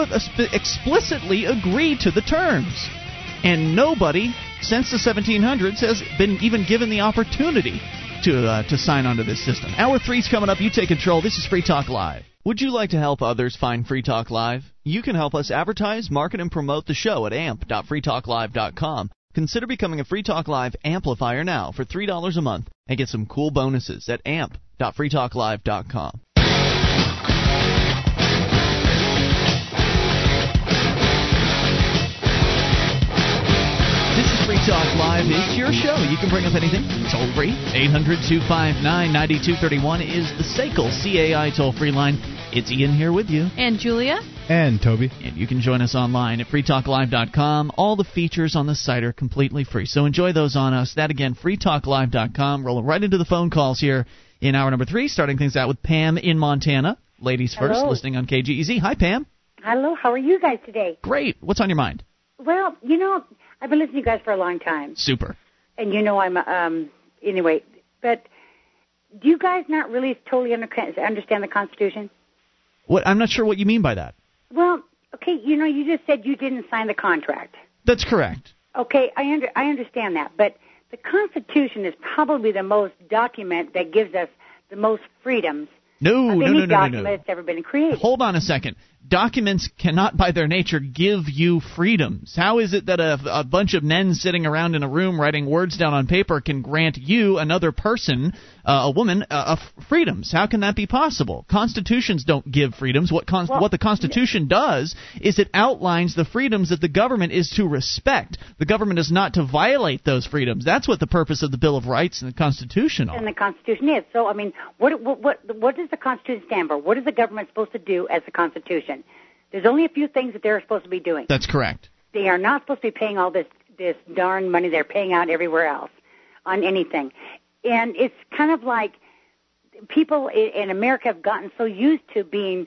explicitly agree to the terms. And nobody since the 1700s has been even given the opportunity to sign onto this system. Hour 3's coming up. You take control. This is Free Talk Live. Would you like to help others find Free Talk Live? You can help us advertise, market, and promote the show at amp.freetalklive.com. Consider becoming a Free Talk Live amplifier now for $3 a month and get some cool bonuses at amp.freetalklive.com. Free Talk Live is your show. You can bring up anything. Toll free. 800-259-9231 is the SACL-CAI toll-free line. It's Ian here with you. And Julia. And Toby. And you can join us online at freetalklive.com. All the features on the site are completely free, so enjoy those on us. That again, freetalklive.com. Rolling right into the phone calls here in hour number 3, starting things out with Pam in Montana. Ladies first, listening on KGEZ. Hi, Pam. Hello. How are you guys today? Great. What's on your mind? Well, you know, I've been listening to you guys for a long time. Super. And you know I'm, anyway, but do you guys not really totally understand the Constitution? What? I'm not sure what you mean by that. Well, okay, you know, you just said you didn't sign the contract. That's correct. Okay, I understand that, but the Constitution is probably the most document that gives us the most freedoms. No. Document that's ever been created. Hold on a second. Documents cannot, by their nature, give you freedoms. How is it that a bunch of men sitting around in a room writing words down on paper can grant you, another person, a woman, freedoms? How can that be possible? Constitutions don't give freedoms. What the Constitution does is it outlines the freedoms that the government is to respect. The government is not to violate those freedoms. That's what the purpose of the Bill of Rights and the Constitution are. And the Constitution is. So, I mean, what does the Constitution stand for? What is the government supposed to do as the Constitution? There's only a few things that they're supposed to be doing. That's correct. They are not supposed to be paying all this darn money they're paying out everywhere else on anything. And it's kind of like people in America have gotten so used to being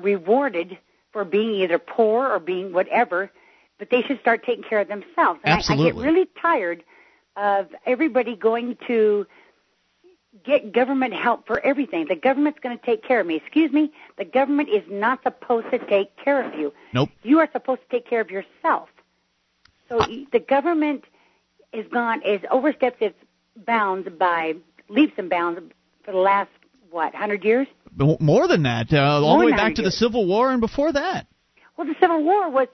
rewarded for being either poor or being whatever, but they should start taking care of themselves. And absolutely. I get really tired of everybody going to get government help for everything. The government's going to take care of me. Excuse me, the government is not supposed to take care of you. Nope. You are supposed to take care of yourself. So the government is overstepped its bounds by leaps and bounds for the last, 100 years? More than that, all the way back to the Civil War and before that. Well, the Civil War was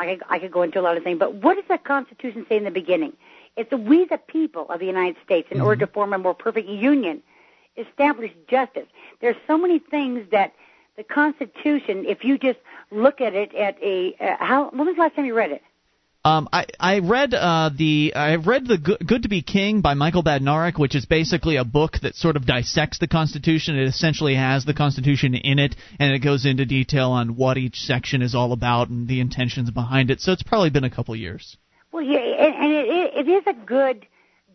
I could go into a lot of things, but what does the Constitution say in the beginning? It's we, the people of the United States, in order to form a more perfect union, establish justice. There's so many things that the Constitution, if you just look at it at when was the last time you read it? I read The Good to be King by Michael Badnarik, which is basically a book that sort of dissects the Constitution. It essentially has the Constitution in it, and it goes into detail on what each section is all about and the intentions behind it. So it's probably been a couple years. Well, yeah, and it is a good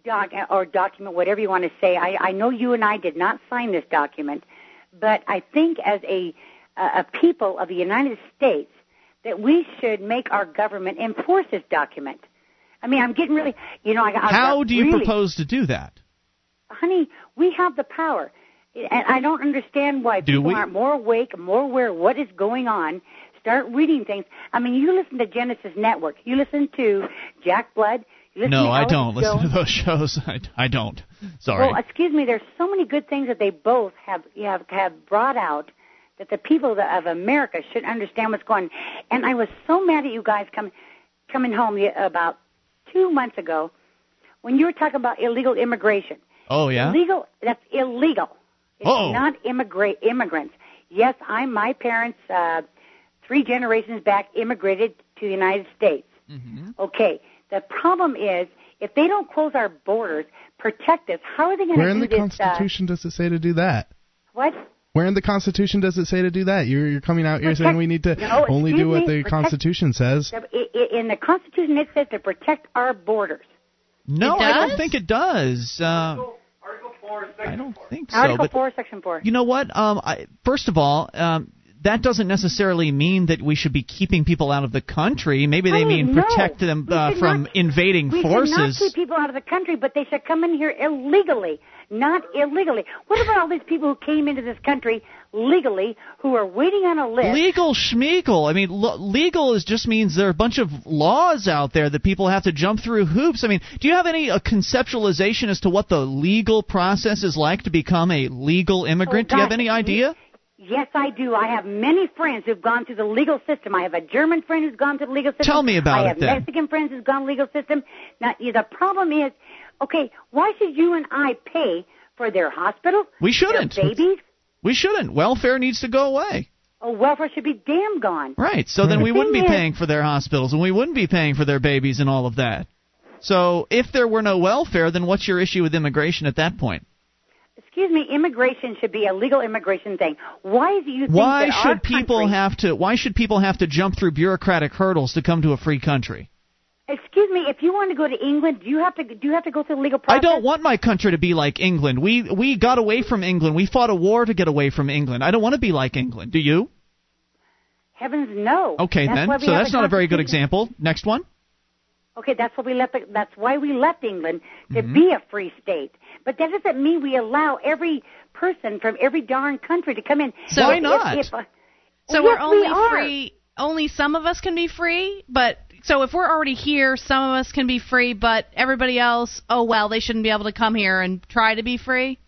document, whatever you want to say. I know you and I did not sign this document, but I think as a people of the United States that we should make our government enforce this document. I mean, I'm getting really, you know, how do you propose to do that? Honey, we have the power. And I don't understand why people aren't more awake, more aware of what is going on. Start reading things. I mean, you listen to Genesis Network. You listen to Jack Blood. You listen to Alex Jones. Listen to those shows. I don't. Sorry. Well, excuse me. There's so many good things that they both have brought out that the people of America should understand what's going on. And I was so mad at you guys coming home about 2 months ago when you were talking about illegal immigration. Oh, yeah? Illegal. That's illegal. It's not immigrants. Yes, my parents... 3 generations back, immigrated to the United States. Mm-hmm. Okay, the problem is If they don't close our borders, protect us, how are they going to do this? Where in the Constitution does it say to do that? What? Where in the Constitution does it say to do that? You're coming out here saying we need to only do what the Constitution says. In the Constitution, it says to protect our borders. No, I don't think it does. Article 4, Section 4. Article 4, Section 4. You know what? First of all, that doesn't necessarily mean that we should be keeping people out of the country. Maybe they mean protect them from invading forces. We should not keep people out of the country, but they should come in here illegally, not illegally. What about all these people who came into this country legally, who are waiting on a list? Legal schmeagle. I mean, legal is just means there are a bunch of laws out there that people have to jump through hoops. I mean, do you have any conceptualization as to what the legal process is like to become a legal immigrant? Do you have any idea? Yes, I do. I have many friends who've gone through the legal system. I have a German friend who's gone through the legal system. Tell me about it then. I have Mexican friends who've gone through the legal system. Now, the problem is, okay, why should you and I pay for their hospital? We shouldn't. Their babies? We shouldn't. Welfare needs to go away. Oh, welfare should be damn gone. Right. So then we wouldn't be paying for their hospitals, and we wouldn't be paying for their babies and all of that. So if there were no welfare, then what's your issue with immigration at that point? Excuse me, immigration should be a legal immigration thing. Why do you think why should people have to jump through bureaucratic hurdles to come to a free country? Excuse me, if you want to go to England, do you have to go through the legal process? I don't want my country to be like England. We got away from England. We fought a war to get away from England. I don't want to be like England. Do you? Heavens no. Okay, then. So that's not a very good example. Next one. Okay, that's why we left England, to be a free state. But that doesn't mean we allow every person from every darn country to come in. So why not? Only some of us can be free, but so if we're already here, some of us can be free, but everybody else, they shouldn't be able to come here and try to be free?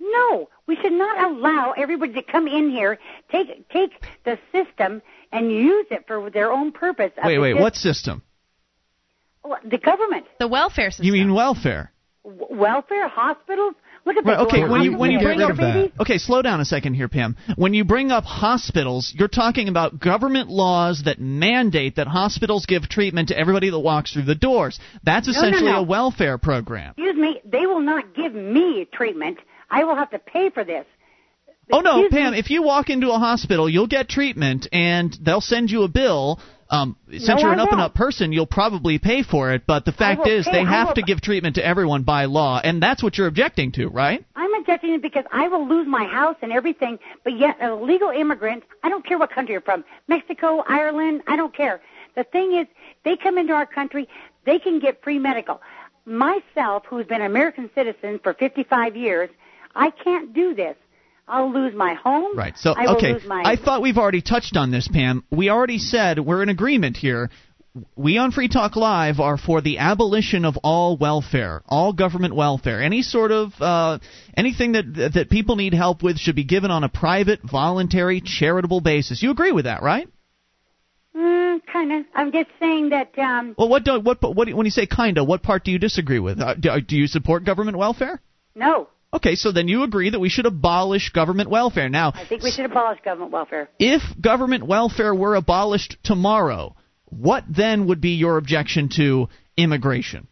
No, we should not allow everybody to come in here, take the system and use it for their own purpose. Wait, what system? The government. The welfare system. You mean welfare? Welfare, hospitals. Look at that. Right, okay, when you bring up that. Okay, slow down a second here, Pam. When you bring up hospitals, you're talking about government laws that mandate that hospitals give treatment to everybody that walks through the doors. That's essentially a welfare program. Excuse me, they will not give me treatment. I will have to pay for this. Oh, no, Pam, if you walk into a hospital, you'll get treatment, and they'll send you a bill. Since you're an up-and-up person, you'll probably pay for it, but the fact is they have to give treatment to everyone by law, and that's what you're objecting to, right? I'm objecting to because I will lose my house and everything, but yet an illegal immigrant, I don't care what country you're from, Mexico, Ireland, I don't care. The thing is, they come into our country, they can get free medical. Myself, who's been an American citizen for 55 years, I can't do this. I'll lose my home. Right. So, I thought we've already touched on this, Pam. We already said we're in agreement here. We on Free Talk Live are for the abolition of all welfare, all government welfare. Any sort of anything that people need help with should be given on a private, voluntary, charitable basis. You agree with that, right? Kind of. I'm just saying that. Well, what when you say kind of, what part do you disagree with? Do you support government welfare? No. Okay, so then you agree that we should abolish government welfare. Now, I think we should abolish government welfare. If government welfare were abolished tomorrow, what then would be your objection to immigration?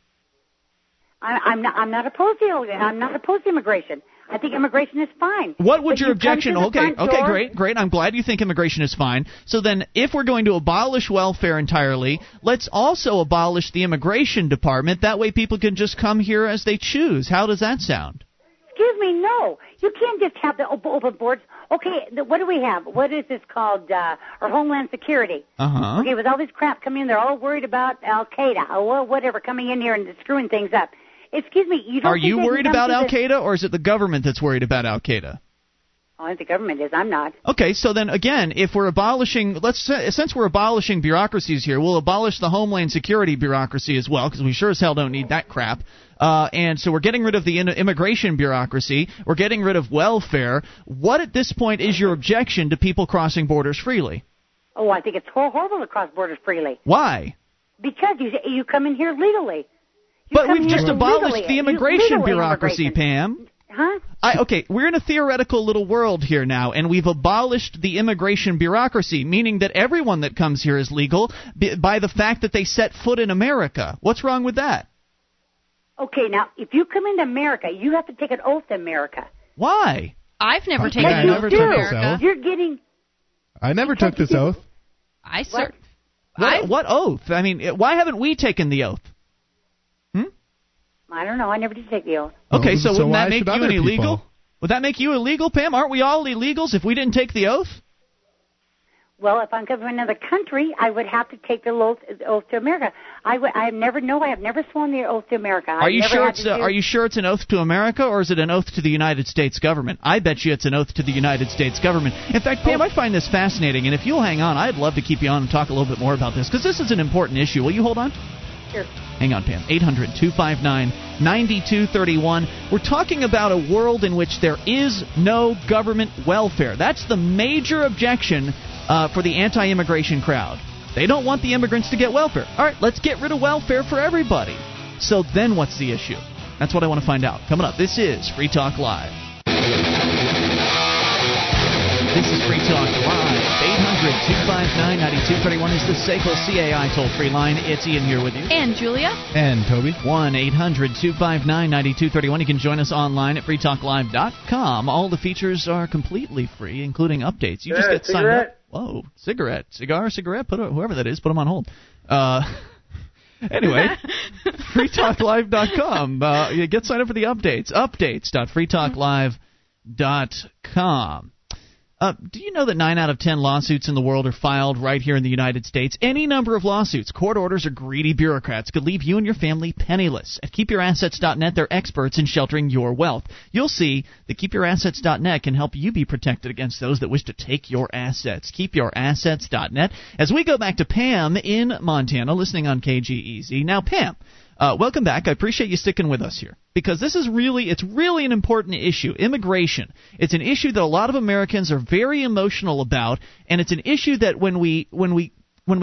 I'm not opposed to immigration. I'm not opposed to immigration. I think immigration is fine. What would your objection? Okay, great. I'm glad you think immigration is fine. So then if we're going to abolish welfare entirely, let's also abolish the immigration department. That way people can just come here as they choose. How does that sound? Excuse me, no. You can't just have the open boards. Okay, what do we have? What is this called? Or Homeland Security. Uh-huh. Okay, with all this crap coming in, they're all worried about Al-Qaeda or whatever coming in here and screwing things up. Excuse me, you don't Are you worried about Al-Qaeda, or is it the government that's worried about Al-Qaeda? Oh, if the government is, I'm not. Okay, so then again, if we're abolishing, since we're abolishing bureaucracies here, we'll abolish the Homeland Security bureaucracy as well, because we sure as hell don't need that crap. And so we're getting rid of the immigration bureaucracy. We're getting rid of welfare. What at this point is your objection to people crossing borders freely? Oh, I think it's horrible to cross borders freely. Why? Because you come in here legally. But we've just abolished the immigration bureaucracy, Pam. Huh? We're in a theoretical little world here now, and we've abolished the immigration bureaucracy, meaning that everyone that comes here is legal by the fact that they set foot in America. What's wrong with that? Okay, now, if you come into America, you have to take an oath in America. Why? I've never taken an oath in America. You're getting... I never took this oath. I certainly... What oath? I mean, why haven't we taken the oath? I don't know. I never did take the oath. Okay, so wouldn't that make you an illegal? Would that make you illegal, Pam? Aren't we all illegals if we didn't take the oath? Well, if I'm covering another country, I would have to take the oath to America. I have never sworn the oath to America. Are you sure it's an oath to America, or is it an oath to the United States government? I bet you it's an oath to the United States government. In fact, Pam, I find this fascinating, and if you'll hang on, I'd love to keep you on and talk a little bit more about this, because this is an important issue. Will you hold on? Sure. Hang on, Pam. 800-259-9231. We're talking about a world in which there is no government welfare. That's the major objection for the anti-immigration crowd. They don't want the immigrants to get welfare. All right, let's get rid of welfare for everybody. So then what's the issue? That's what I want to find out. Coming up, this is Free Talk Live. This is Free Talk Live. 800-259-9231 is the SACL-CAI toll-free line. It's Ian here with you. And Julia. And Toby. 1-800-259-9231. You can join us online at freetalklive.com. All the features are completely free, including updates. You just get signed up. Whoa, cigarette, whoever that is, put them on hold. Anyway, freetalklive.com. You get signed up for the updates. Updates.freetalklive.com. Do you know that 9 out of 10 lawsuits in the world are filed right here in the United States? Any number of lawsuits, court orders, or greedy bureaucrats could leave you and your family penniless. At KeepYourAssets.net, they're experts in sheltering your wealth. You'll see that KeepYourAssets.net can help you be protected against those that wish to take your assets. KeepYourAssets.net. As we go back to Pam in Montana, listening on KGEZ. Now, Pam, welcome back. I appreciate you sticking with us here, because this is really an important issue. Immigration. It's an issue that a lot of Americans are very emotional about, and it's an issue that when we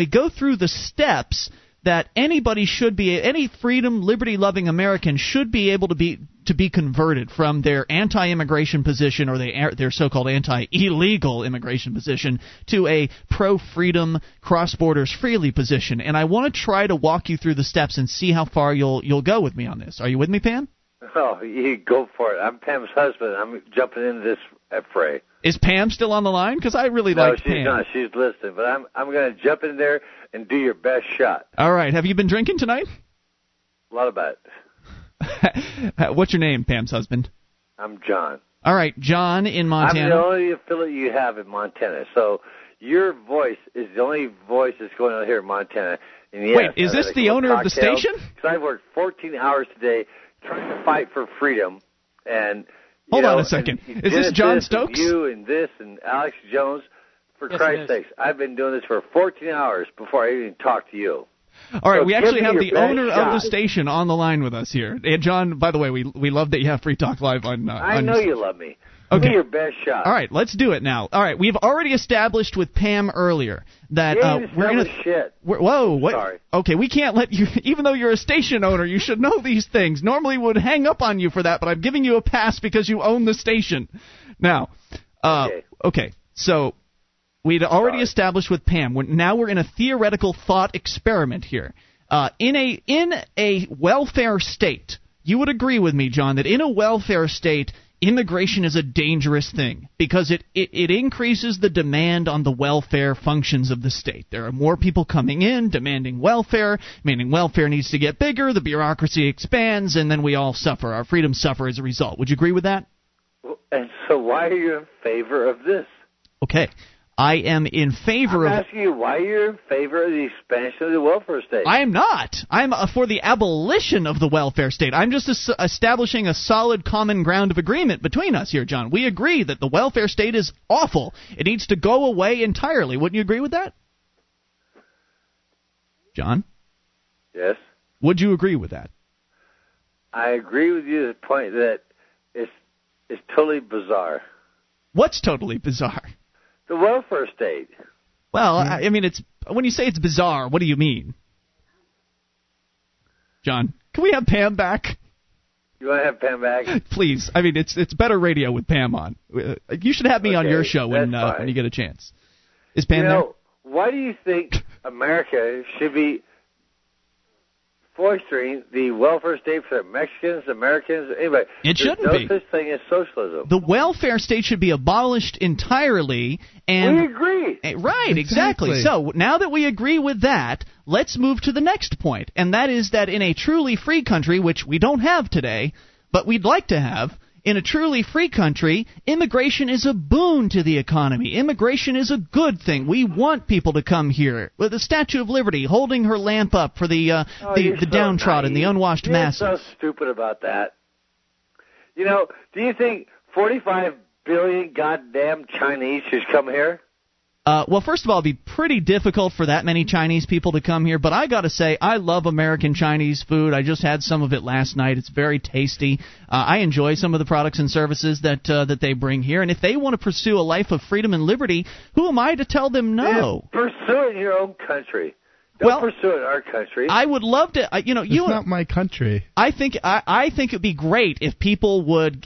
go through the steps that any freedom, liberty-loving American should be able to be converted from their anti-immigration position, or their so-called anti-illegal immigration position, to a pro-freedom, cross-borders freely position. And I want to try to walk you through the steps and see how far you'll go with me on this. Are you with me, Pam? Oh, you go for it. I'm Pam's husband. I'm jumping into this fray. Is Pam still on the line? Because I really like Pam. No, she's not. She's listening. But I'm going to jump in there and do your best shot. All right. Have you been drinking tonight? A lot about it. What's your name, Pam's husband? I'm John. All right. John in Montana. I'm the only affiliate you have in Montana. So your voice is the only voice that's going on here in Montana. And yes, wait, is this the owner of the station? Because I've worked 14 hours today trying to fight for freedom. And hold on a second. Is this John Stokes? You and this and Alex Jones. For Christ's sakes, I've been doing this for 14 hours before I even talked to you. All right, we actually have the owner of the station on the line with us here. And John, by the way, we love that you have Free Talk Live on. I know you love me. Okay. Do your best shot. All right, let's do it now. All right, we've already established with Pam earlier that we're going to... shit. Whoa, what? Sorry. Okay, we can't let you... Even though you're a station owner, you should know these things. Normally we would hang up on you for that, but I'm giving you a pass because you own the station. Now, okay, so... We'd already established with Pam. Now we're in a theoretical thought experiment here. In a welfare state, you would agree with me, John, that in a welfare state, immigration is a dangerous thing because it increases the demand on the welfare functions of the state. There are more people coming in demanding welfare, meaning welfare needs to get bigger, the bureaucracy expands, and then we all suffer. Our freedoms suffer as a result. Would you agree with that? And so why are you in favor of this? Okay. I am in favor of... I'm asking you why you're in favor of the expansion of the welfare state. I am not. I'm for the abolition of the welfare state. I'm just establishing a solid common ground of agreement between us here, John. We agree that the welfare state is awful. It needs to go away entirely. Wouldn't you agree with that? John? Yes? Would you agree with that? I agree with you to the point that it's totally bizarre. What's totally bizarre? The welfare state. Well, I mean, it's when you say it's bizarre, what do you mean? John, can we have Pam back? You want to have Pam back? Please. I mean, it's better radio with Pam on. You should have me on your show when you get a chance. Is Pam there? Why do you think America should be foistering the welfare state for Mexicans, Americans, anybody. It shouldn't be. There's no such thing as socialism. The welfare state should be abolished entirely. And we agree. Right, exactly. So now that we agree with that, let's move to the next point, and that is that in a truly free country, which we don't have today, but we'd like to have, in a truly free country, immigration is a boon to the economy. Immigration is a good thing. We want people to come here. With the Statue of Liberty holding her lamp up for the downtrodden, the unwashed masses. You're so stupid about that. You know, do you think 45 billion goddamn Chinese should come here? Well, first of all, it would be pretty difficult for that many Chinese people to come here. But I got to say, I love American Chinese food. I just had some of it last night. It's very tasty. I enjoy some of the products and services that they bring here. And if they want to pursue a life of freedom and liberty, who am I to tell them no? Yeah, pursue it in your own country. Don't pursue it in our country. I would love to. It's not my country. I think it'd be great if people would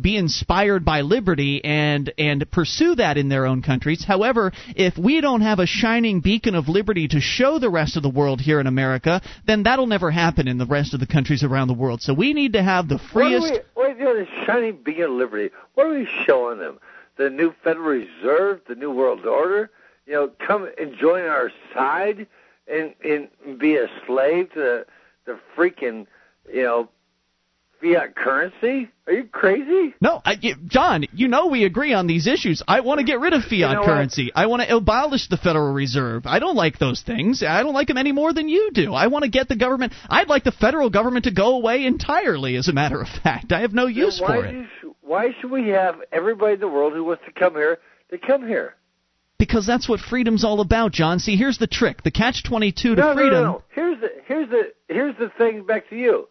be inspired by liberty and pursue that in their own countries. However, if we don't have a shining beacon of liberty to show the rest of the world here in America, then that'll never happen in the rest of the countries around the world. So we need to have the freest. What are the shining beacon of liberty? What are we showing them? The new Federal Reserve, the new world order. You know, come and join our side. And be a slave to the freaking, fiat currency? Are you crazy? No, John, we agree on these issues. I want to get rid of fiat currency. What? I want to abolish the Federal Reserve. I don't like those things. I don't like them any more than you do. I want to get the government. I'd like the federal government to go away entirely, as a matter of fact. I have no use for it. Why should we have everybody in the world who wants to come here to come here? Because that's what freedom's all about, John. See, here's the trick. The catch-22 to freedom. No. Here's the thing back to you.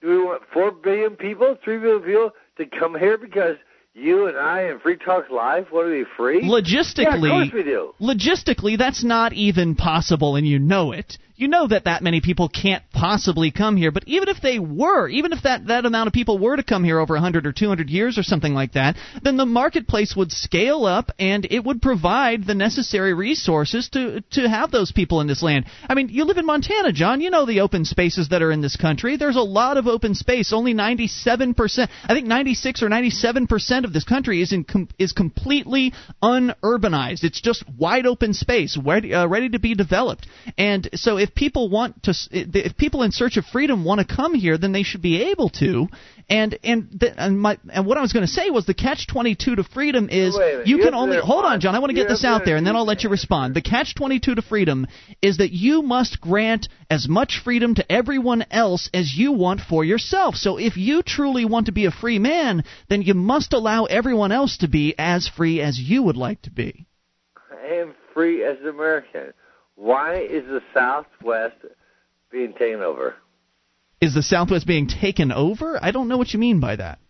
Do we want 4 billion people, 3 billion people to come here because you and I and Free Talk Live want to be free? Logistically, yeah, of course we do. Logistically, that's not even possible, and you know it. You know that many people can't possibly come here, but even if they were, even if that amount of people were to come here over 100 or 200 years or something like that, then the marketplace would scale up and it would provide the necessary resources to have those people in this land. I mean, you live in Montana, John. You know the open spaces that are in this country. There's a lot of open space. Only 97%, I think 96 or 97% of this country is completely unurbanized. It's just wide open space, ready to be developed. And so if people in search of freedom want to come here, then they should be able to. And what I was going to say was the catch-22 to freedom is you can only hold on, John. I want to get this out there, and then I'll let you respond. The catch-22 to freedom is that you must grant as much freedom to everyone else as you want for yourself. So if you truly want to be a free man, then you must allow everyone else to be as free as you would like to be. I am free as an American. Why is the Southwest being taken over? Is the Southwest being taken over? I don't know what you mean by that.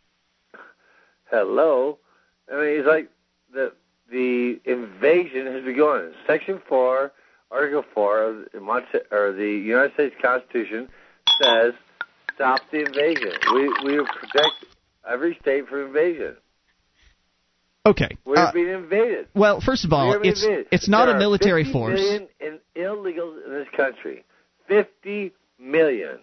Hello? I mean, it's like the invasion has begun. Section 4, Article 4 of the United States Constitution says stop the invasion. We protect every state from invasion. Okay. We're being invaded. Well, first of all, it's not a military force. 50 million illegals in this country. 50 million.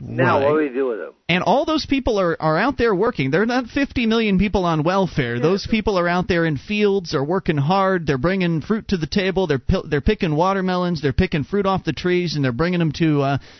Now, what do we do with them? And all those people are out there working. They're not 50 million people on welfare. Yeah. Those people are out there in fields. They're working hard. They're bringing fruit to the table. They're picking watermelons. They're picking fruit off the trees, and they're bringing them to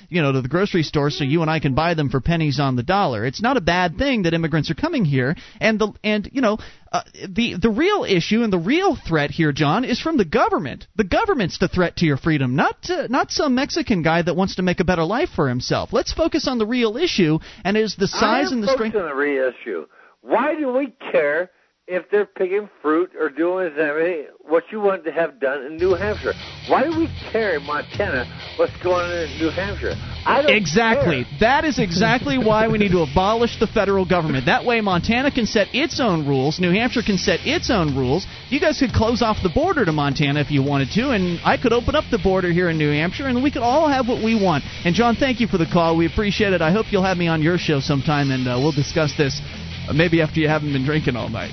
the grocery store so you and I can buy them for pennies on the dollar. It's not a bad thing that immigrants are coming here. The real issue and the real threat here, John, is from the government. The government's the threat to your freedom, not some Mexican guy that wants to make a better life for himself. Let's focus on the real issue, and is the size and the strength. On the real issue. Why do we care if they're picking fruit or doing everything what you want to have done in New Hampshire? Why do we care in Montana what's going on in New Hampshire? I don't care. That is exactly why we need to abolish the federal government. That way Montana can set its own rules. New Hampshire can set its own rules. You guys could close off the border to Montana if you wanted to, and I could open up the border here in New Hampshire, and we could all have what we want. And, John, thank you for the call. We appreciate it. I hope you'll have me on your show sometime, and we'll discuss this maybe after you haven't been drinking all night.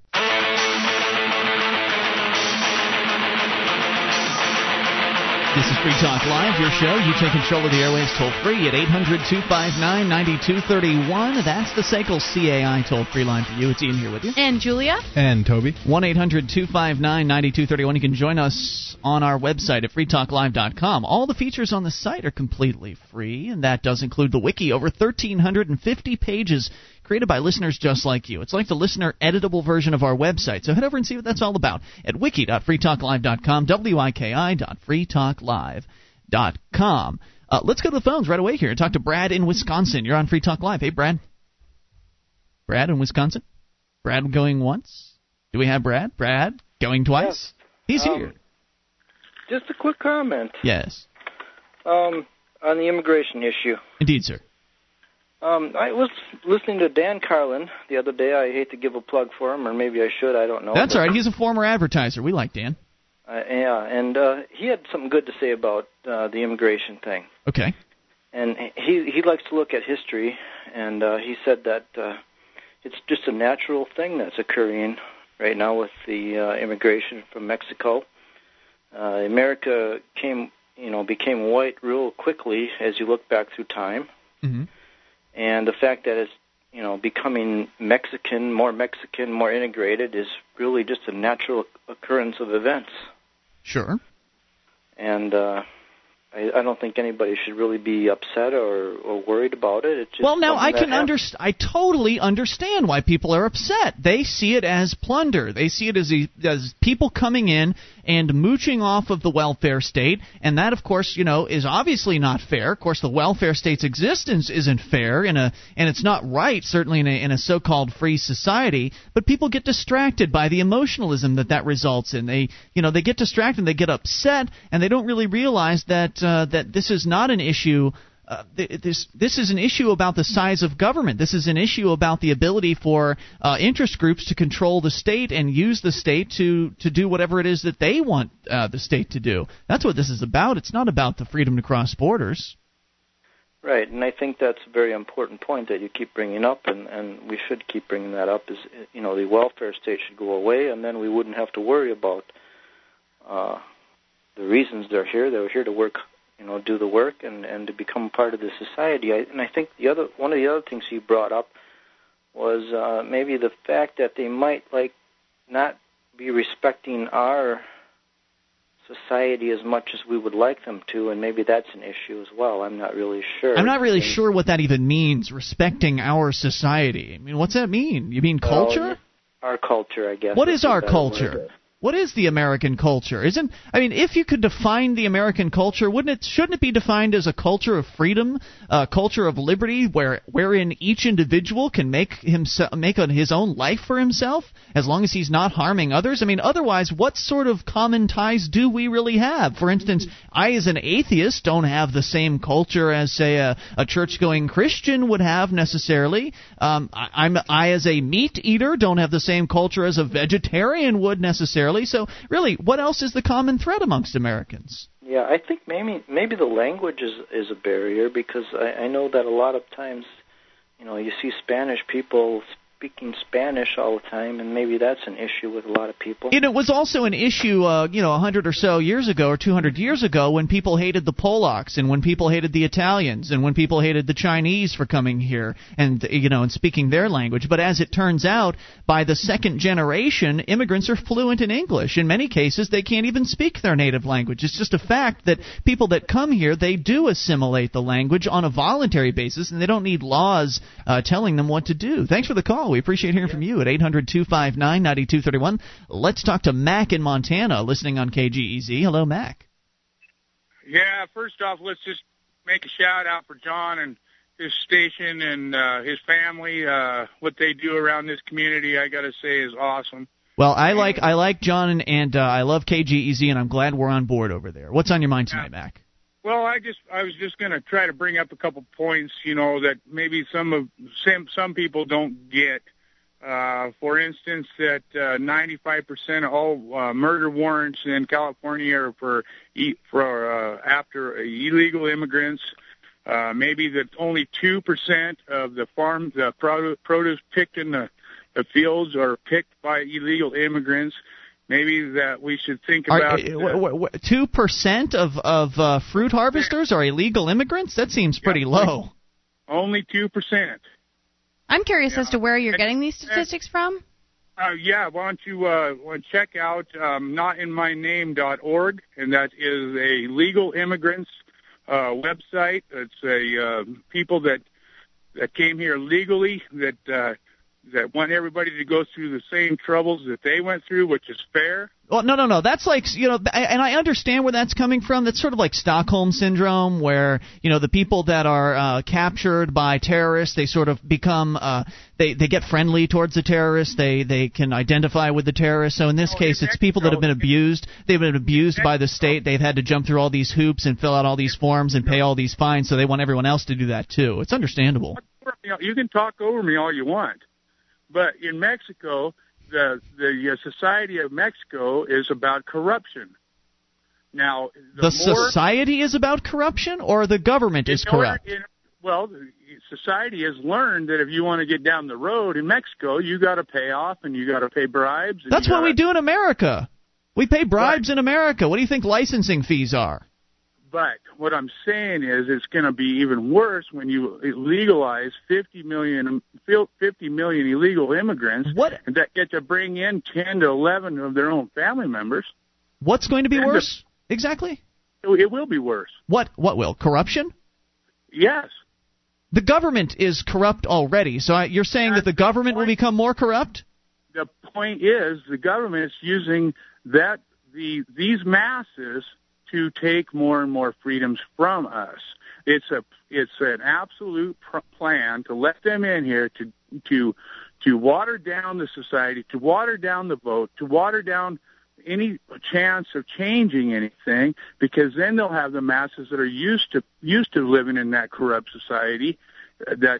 This is Free Talk Live, your show. You take control of the airwaves toll-free at 800-259-9231. That's the SACL-CAI toll-free line for you. It's Ian here with you. And Julia. And Toby. 1-800-259-9231. You can join us on our website at freetalklive.com. All the features on the site are completely free, and that does include the wiki, over 1,350 pages created by listeners just like you. It's like the listener editable version of our website. So head over and see what that's all about at wiki.freetalklive.com, wiki.freetalklive.com. Let's go to the phones right away here and talk to Brad in Wisconsin. You're on Free Talk Live. Hey, Brad. Brad in Wisconsin? Brad going once? Do we have Brad? Brad going twice? Yes. He's here. Just a quick comment. Yes. On the immigration issue. Indeed, sir. I was listening to Dan Carlin the other day. I hate to give a plug for him, or maybe I should. I don't know. That's all right. He's a former advertiser. We like Dan. Yeah, and he had something good to say about the immigration thing. Okay. And he likes to look at history, and he said that it's just a natural thing that's occurring right now with the immigration from Mexico. America became white real quickly as you look back through time. Mm-hmm. And the fact that it's, becoming Mexican, more integrated is really just a natural occurrence of events. Sure. And I don't think anybody should really be upset or worried about it. It's just I totally understand why people are upset. They see it as plunder. They see it as people coming in and mooching off of the welfare state, and that, of course, is obviously not fair. Of course, the welfare state's existence isn't fair, and it's not right, certainly in a so-called free society. But people get distracted by the emotionalism that results in. They, they get distracted, and they get upset, and they don't really realize that this is not an issue. This is an issue about the size of government. This is an issue about the ability for interest groups to control the state and use the state to do whatever it is that they want the state to do. That's what this is about. It's not about the freedom to cross borders. Right, and I think that's a very important point that you keep bringing up, and we should keep bringing that up, is the welfare state should go away, and then we wouldn't have to worry about the reasons they're here. They're here to work, do the work and to become part of the society. I think one of the other things he brought up was maybe the fact that they might not be respecting our society as much as we would like them to, and maybe that's an issue as well. I'm not really sure. I'm not really sure what that even means, respecting our society. I mean, what's that mean? You mean culture? Our culture, I guess. What is our culture? What is the American culture? If you could define the American culture, shouldn't it be defined as a culture of freedom, a culture of liberty, wherein each individual can make his own life for himself, as long as he's not harming others? Otherwise, what sort of common ties do we really have? For instance, I, as an atheist, don't have the same culture as, say, a church-going Christian would have necessarily. I, as a meat eater, don't have the same culture as a vegetarian would necessarily. So, really, what else is the common thread amongst Americans? Yeah, I think maybe the language is a barrier, because I know that a lot of times, you see Spanish people speaking Spanish all the time, and maybe that's an issue with a lot of people. And it was also an issue, 100 or so years ago or 200 years ago, when people hated the Polacks and when people hated the Italians and when people hated the Chinese for coming here and and speaking their language. But as it turns out, by the second generation, immigrants are fluent in English. In many cases, they can't even speak their native language. It's just a fact that people that come here, they do assimilate the language on a voluntary basis, and they don't need laws telling them what to do. Thanks for the call. We appreciate hearing from you at 800-259-9231. Let's talk to Mac in Montana, listening on KGEZ. Hello, Mac. Yeah, first off, let's just make a shout-out for John and his station and his family. What they do around this community, I got to say, is awesome. Well, I like John, and I love KGEZ, and I'm glad we're on board over there. What's on your mind tonight, Mac? Well, I was just going to try to bring up a couple points, that maybe some people don't get. For instance, that 95% of all murder warrants in California are for after illegal immigrants. Maybe that only 2% of the farms, the produce picked in the fields are picked by illegal immigrants. Maybe that we should think about. 2% of fruit harvesters are illegal immigrants? That seems pretty low. Only 2%. I'm curious as to where you're getting these statistics from. Why don't you check out notinmyname.org, and that is a legal immigrants website. It's a people that came here legally that want everybody to go through the same troubles that they went through, which is fair. Well, no. That's like, and I understand where that's coming from. That's sort of like Stockholm syndrome, where, the people that are captured by terrorists, they sort of become, they get friendly towards the terrorists. They can identify with the terrorists. So in this case, it's people that have been abused. They've been abused by the state. They've had to jump through all these hoops and fill out all these forms and pay all these fines. So they want everyone else to do that, too. It's understandable. You can talk over me all you want. But in Mexico, the Society of Mexico is about corruption. Now, society is about corruption, or the government is corrupt? Society has learned that if you want to get down the road in Mexico, you got to pay off and you got to pay bribes. That's what we do in America. We pay bribes in America. What do you think licensing fees are? But what I'm saying is it's going to be even worse when you legalize 50 million illegal immigrants that get to bring in 10 to 11 of their own family members. What's going to be worse? Exactly. It will be worse. What will? Corruption? Yes. The government is corrupt already, so you're saying that the government will become more corrupt? The point is the government is using these masses to take more and more freedoms from us. It's an absolute plan to let them in here to water down the society, to water down the vote, to water down any chance of changing anything, because then they'll have the masses that are used to living in that corrupt society that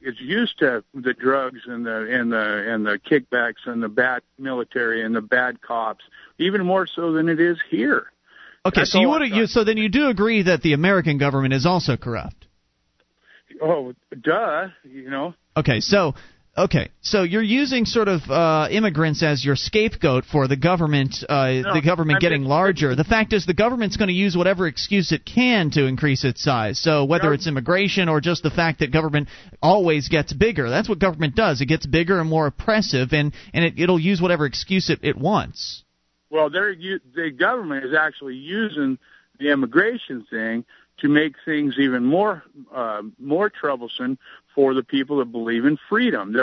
is used to the drugs and the kickbacks and the bad military and the bad cops, even more so than it is here. Okay, so then you do agree that the American government is also corrupt? Oh, duh, Okay, so you're using sort of immigrants as your scapegoat for the government. The government getting larger. The fact is, the government's going to use whatever excuse it can to increase its size. So whether it's immigration or just the fact that government always gets bigger, that's what government does. It gets bigger and more oppressive, and it'll use whatever excuse it wants. Well, the government is actually using the immigration thing to make things even more troublesome for the people that believe in freedom.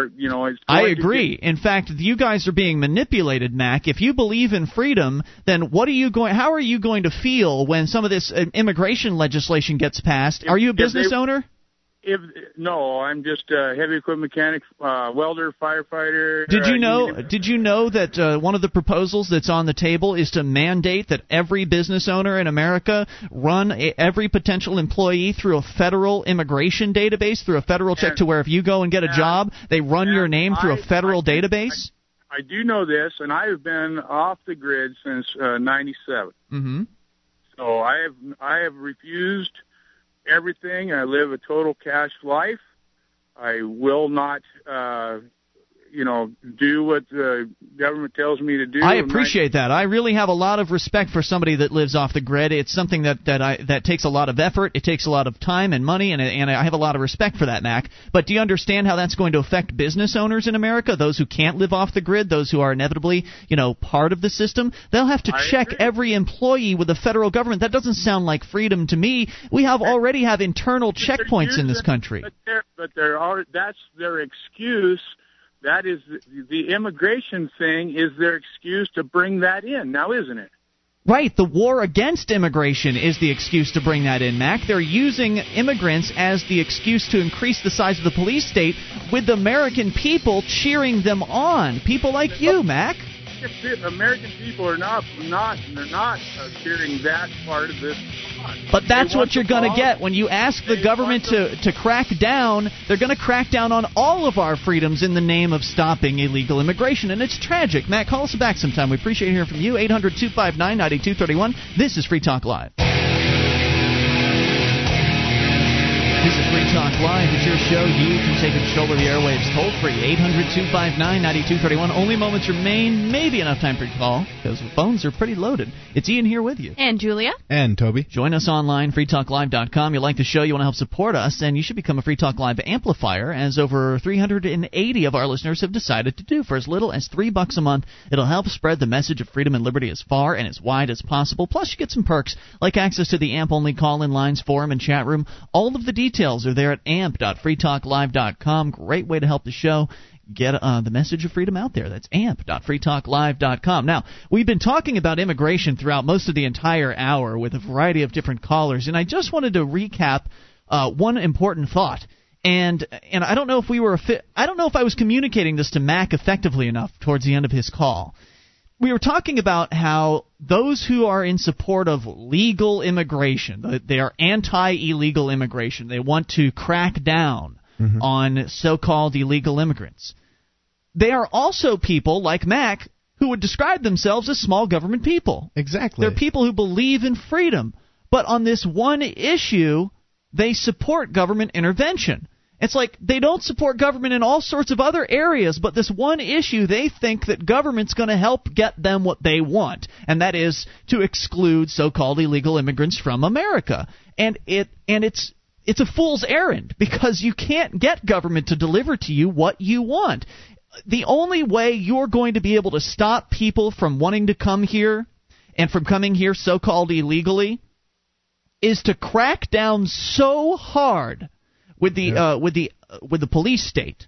I agree. In fact, you guys are being manipulated, Mac. If you believe in freedom, then how are you going to feel when some of this immigration legislation gets passed? Are you a business owner? No, I'm just a heavy equipment mechanic, welder, firefighter. Did you know that one of the proposals that's on the table is to mandate that every business owner in America run every potential employee through a federal immigration database, through a federal check, to where if you go and get a job, they run your name through a federal database? I do know this, and I have been off the grid since 97. Mm-hmm. So I have refused everything. I live a total cash life. I will not, do what the government tells me to do. I appreciate that. I really have a lot of respect for somebody that lives off the grid. It's something that takes a lot of effort. It takes a lot of time and money, and I have a lot of respect for that, Mac. But do you understand how that's going to affect business owners in America, those who can't live off the grid, those who are inevitably, part of the system? They'll have to check every employee with the federal government. That doesn't sound like freedom to me. We already have internal checkpoints in this country. That's their excuse. That is the immigration thing is their excuse to bring that in now, isn't it? Right. The war against immigration is the excuse to bring that in, Mac. They're using immigrants as the excuse to increase the size of the police state, with the American people cheering them on. People like you, Mac. American people are not hearing that part of this. But that's what you're going to get when you ask the government to crack down. They're going to crack down on all of our freedoms in the name of stopping illegal immigration, and it's tragic. Matt, call us back sometime. We appreciate hearing from you. 800-259-9231. This is Free Talk Live. This is Free Talk Live. It's your show. You can take control of the airwaves toll-free. 800-259-9231. Only moments remain. Maybe enough time for your call because the phones are pretty loaded. It's Ian here with you. And Julia. And Toby. Join us online, freetalklive.com. You like the show, you want to help support us, and you should become a Free Talk Live amplifier, as over 380 of our listeners have decided to do. For as little as $3 a month, it'll help spread the message of freedom and liberty as far and as wide as possible. Plus, you get some perks like access to the AMP-only call-in lines, forum, and chat room. All of the details are there at amp.freetalklive.com. Great way to help the show get the message of freedom out there. That's amp.freetalklive.com. Now, we've been talking about immigration throughout most of the entire hour with a variety of different callers, and I just wanted to recap one important thought. And I don't know if I don't know if I was communicating this to Mac effectively enough towards the end of his call. We were talking about how those who are in support of legal immigration, they are anti-illegal immigration. They want to crack down on so-called illegal immigrants. They are also people like Mac who would describe themselves as small government people. Exactly. They're people who believe in freedom. But on this one issue, they support government intervention. It's like they don't support government in all sorts of other areas, but this one issue, they think that government's going to help get them what they want, and that is to exclude so-called illegal immigrants from America. And it's a fool's errand, because you can't get government to deliver to you what you want. The only way you're going to be able to stop people from wanting to come here and from coming here so-called illegally is to crack down so hard with the police state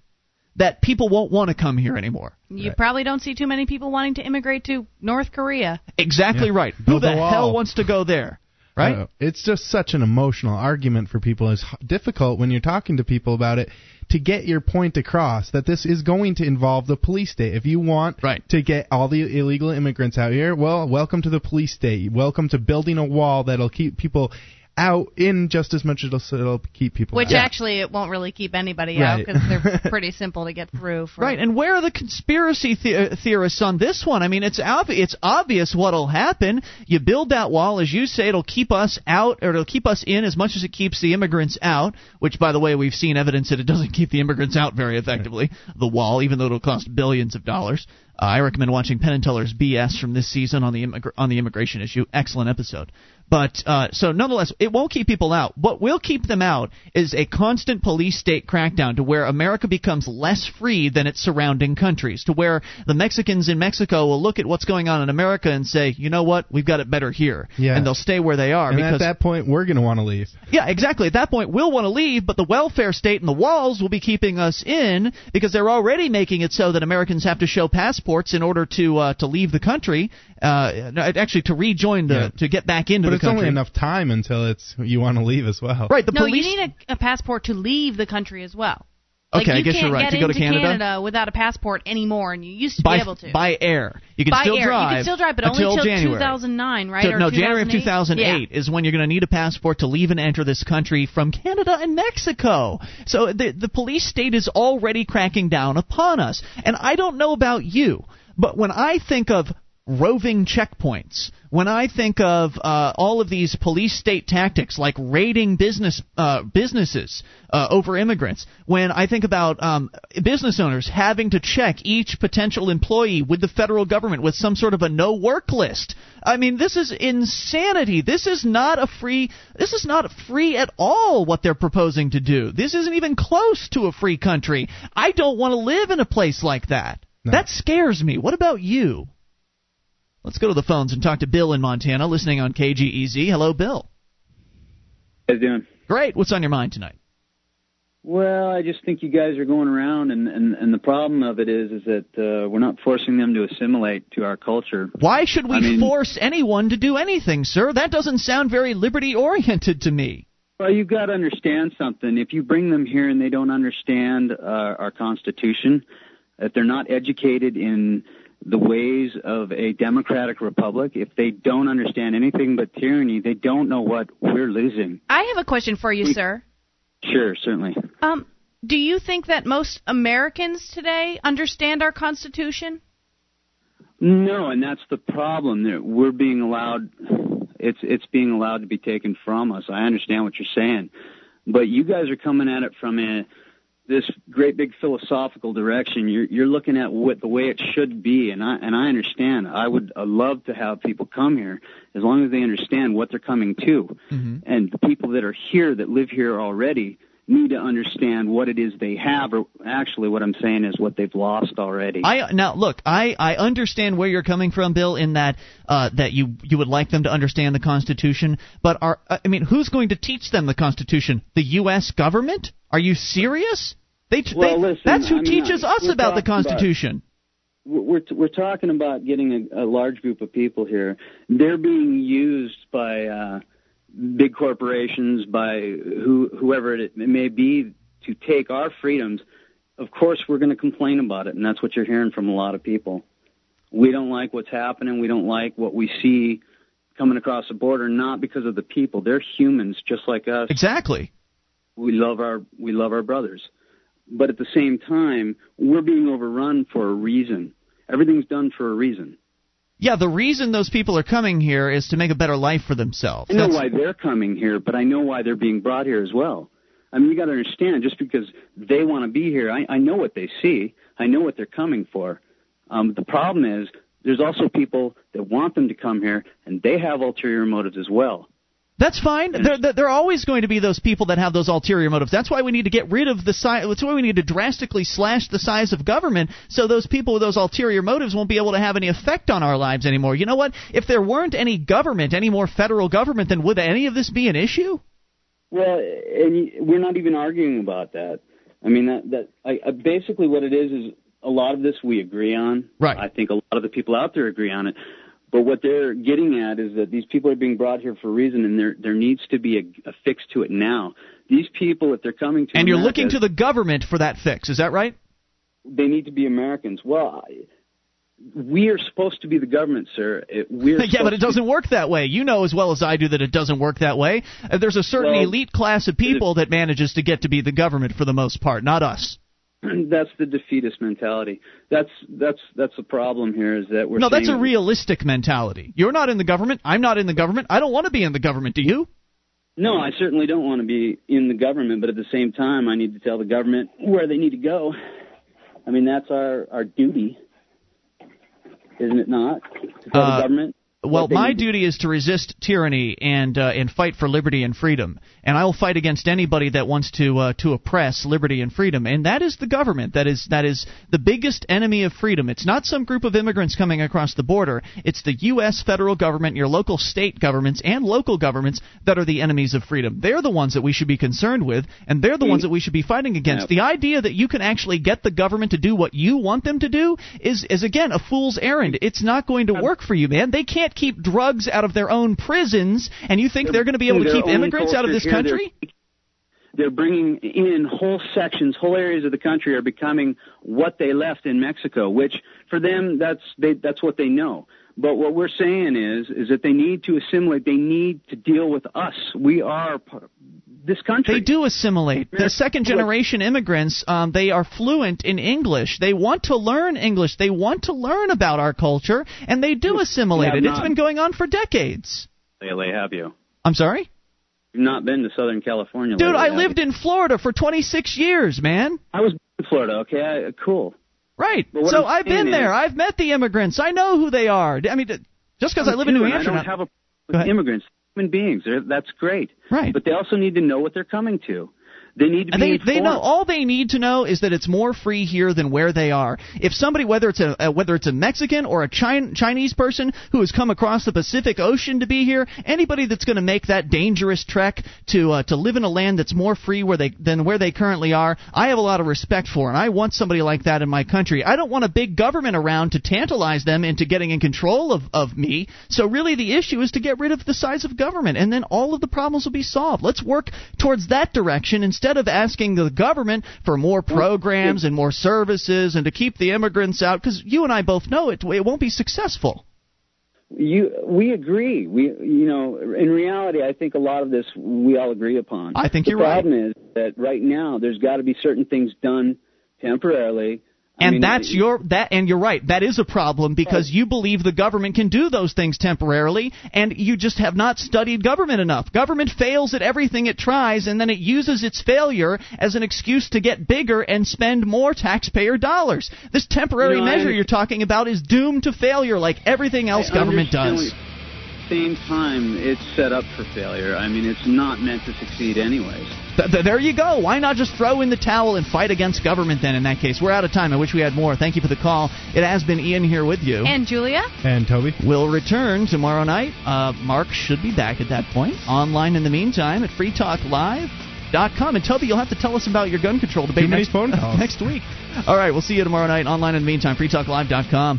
that people won't want to come here anymore. You probably don't see too many people wanting to immigrate to North Korea. Exactly right. Who the hell wants to go there? Right? It's just such an emotional argument for people. It's difficult when you're talking to people about it to get your point across that this is going to involve the police state. If you want to get all the illegal immigrants out here, well, welcome to the police state. Welcome to building a wall that'll keep people out in just as much as it'll keep people out. Which actually it won't really keep anybody out, because they're pretty simple to get through. And where are the conspiracy theorists on this one? I mean, it's obvious what'll happen. You build that wall, as you say, it'll keep us out, or it'll keep us in as much as it keeps the immigrants out, which, by the way, we've seen evidence that it doesn't keep the immigrants out very effectively, the wall, even though it'll cost billions of dollars. I recommend watching Penn and Teller's BS from this season on the immigration issue. Excellent episode. But so nonetheless, it won't keep people out. What will keep them out is a constant police state crackdown, to where America becomes less free than its surrounding countries, to where the Mexicans in Mexico will look at what's going on in America and say, you know what, we've got it better here. Yeah. And they'll stay where they are. And because, at that point, we're going to want to leave. Yeah, exactly. At that point, we'll want to leave, but the welfare state and the walls will be keeping us in, because they're already making it so that Americans have to show passports in order to leave the country, actually to rejoin to get back into the country. But it's only enough time until you want to leave as well. Right. Police... you need a passport to leave the country as well. Okay, I guess you're right. To go to Canada without a passport anymore, and you used to be able to. By air. You can still drive. You can still drive, but only until 2009, right? No, January of 2008 is when you're going to need a passport to leave and enter this country from Canada and Mexico. So the police state is already cracking down upon us. And I don't know about you, but when I think of roving checkpoints, when I think of all of these police state tactics like raiding businesses over immigrants, when I think about business owners having to check each potential employee with the federal government with some sort of a no work list, I mean, this is insanity. This is not free at all what they're proposing to do. This isn't even close to a free country. I don't want to live in a place like that. No. That scares me. What about you? Let's go to the phones and talk to Bill in Montana, listening on KGEZ. Hello, Bill. How you doing? Great. What's on your mind tonight? Well, I just think you guys are going around, and the problem of it is that we're not forcing them to assimilate to our culture. Why should we force anyone to do anything, sir? That doesn't sound very liberty-oriented to me. Well, you've got to understand something. If you bring them here and they don't understand our Constitution, if they're not educated in the ways of a democratic republic. If they don't understand anything but tyranny, they don't know what we're losing. I have a question for you, sir. Sure, certainly. Do you think that most Americans today understand our Constitution? No, and that's the problem. We're being allowed, it's being allowed to be taken from us. I understand what you're saying, but you guys are coming at it from this great big philosophical direction. You're looking at what the way it should be, and I understand. I would love to have people come here as long as they understand what they're coming to. Mm-hmm. And the people that are here, that live here already, need to understand what it is they have, or actually what I'm saying is what they've lost already. Now, look, I understand where you're coming from, Bill, in that that you would like them to understand the Constitution, but who's going to teach them the Constitution? The U.S. government? Are you serious? Listen, that's who teaches us about the Constitution. We're talking about getting a large group of people here. They're being used by big corporations, by whoever it may be, to take our freedoms. Of course, we're going to complain about it, and that's what you're hearing from a lot of people. We don't like what's happening. We don't like what we see coming across the border, not because of the people. They're humans just like us. Exactly. We love our brothers. But at the same time, we're being overrun for a reason. Everything's done for a reason. Yeah, the reason those people are coming here is to make a better life for themselves. I know why they're coming here, but I know why they're being brought here as well. I mean, you got to understand, just because they want to be here, I know what they see. I know what they're coming for. The problem is there's also people that want them to come here, and they have ulterior motives as well. That's fine. There are always going to be those people that have those ulterior motives. That's why we need to get rid of the size. That's why we need to drastically slash the size of government, so those people with those ulterior motives won't be able to have any effect on our lives anymore. You know what? If there weren't any government, any more federal government, then would any of this be an issue? Well, and we're not even arguing about that. I mean, that basically what it is a lot of this we agree on. Right. I think a lot of the people out there agree on it. But what they're getting at is that these people are being brought here for a reason, and there needs to be a fix to it now. These people, if they're coming to America, you're looking to the government for that fix, is that right? They need to be Americans. Well, we are supposed to be the government, sir. Yeah, but it doesn't work that way. You know as well as I do that it doesn't work that way. There's a certain elite class of people that manages to get to be the government for the most part, not us. That's the defeatist mentality. That's the problem here, is that we're... No, that's a realistic mentality. You're not in the government. I'm not in the government. I don't want to be in the government. Do you? No, I certainly don't want to be in the government, but at the same time, I need to tell the government where they need to go. I mean, that's our duty, isn't it not? To tell the government... Well, my duty is to resist tyranny and fight for liberty and freedom, and I will fight against anybody that wants to oppress liberty and freedom, and that is the government. That is the biggest enemy of freedom. It's not some group of immigrants coming across the border. It's the U.S. federal government, your local state governments, and local governments that are the enemies of freedom. They're the ones that we should be concerned with, and they're the ones that we should be fighting against. The idea that you can actually get the government to do what you want them to do is again, a fool's errand. It's not going to work for you, man. They can't keep drugs out of their own prisons, and you think they're going to be able to keep immigrants out of this country? They're bringing in whole sections, whole areas of the country are becoming what they left in Mexico, which for them, that's what they know. But what we're saying is that they need to assimilate. They need to deal with us. We are this country. They do assimilate. The second-generation immigrants, they are fluent in English. They want to learn English. They want to learn about our culture, and they do assimilate it. It's been going on for decades. Lately, have you? I'm sorry? You've not been to Southern California lately. Dude, I lived in Florda for 26 years, man. I was in Florida, okay? Cool. Right. So I've been there. I've met the immigrants. I know who they are. I mean, just because I live in New Hampshire. I don't have a problem with immigrants. Human beings. That's great. Right. But they also need to know what they're coming to. They need to be informed. They know, all they need to know is that it's more free here than where they are. If somebody, whether it's a Mexican or a Chinese person who has come across the Pacific Ocean to be here, anybody that's going to make that dangerous trek to live in a land that's more free than where they currently are, I have a lot of respect for, and I want somebody like that in my country. I don't want a big government around to tantalize them into getting in control of me. So really the issue is to get rid of the size of government, and then all of the problems will be solved. Let's work towards that direction instead instead of asking the government for more programs and more services and to keep the immigrants out, because you and I both know it won't be successful. We agree. In reality, I think a lot of this we all agree upon. I think you're right. The problem is that right now there's got to be certain things done temporarily. And you're right. That is a problem because you believe the government can do those things temporarily, and you just have not studied government enough. Government fails at everything it tries, and then it uses its failure as an excuse to get bigger and spend more taxpayer dollars. This temporary measure you're talking about is doomed to failure, like everything else government does. At the same time, it's set up for failure. I mean, it's not meant to succeed anyways. There you go. Why not just throw in the towel and fight against government then in that case? We're out of time. I wish we had more. Thank you for the call. It has been Ian here with you. And Julia. And Toby. We'll return tomorrow night. Mark should be back at that point. Online in the meantime at freetalklive.com. And Toby, you'll have to tell us about your gun control debate next week. All right. We'll see you tomorrow night. Online in the meantime, freetalklive.com.